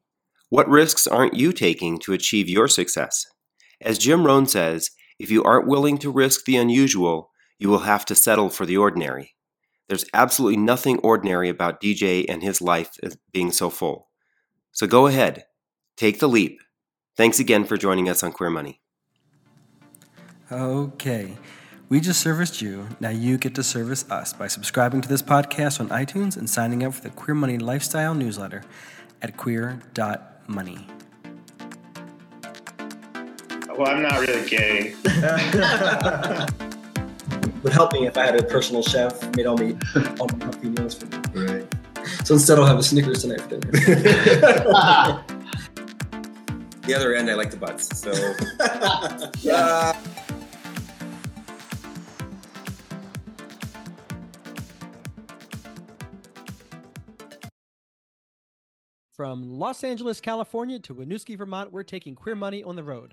What risks aren't you taking to achieve your success? As Jim Rohn says, if you aren't willing to risk the unusual, you will have to settle for the ordinary. There's absolutely nothing ordinary about DJ and his life being so full. So go ahead, take the leap. Thanks again for joining us on Queer Money. Okay, we just serviced you. Now you get to service us by subscribing to this podcast on iTunes and signing up for the Queer Money Lifestyle newsletter at queer.money. Well, I'm not really gay. Would help me if I had a personal chef made all my healthy meals for me. Right. So instead, I'll have a Snickers tonight for dinner. The other end, I like the butts. So. Yeah. From Los Angeles, California to Winooski, Vermont, we're taking Queer Money on the road.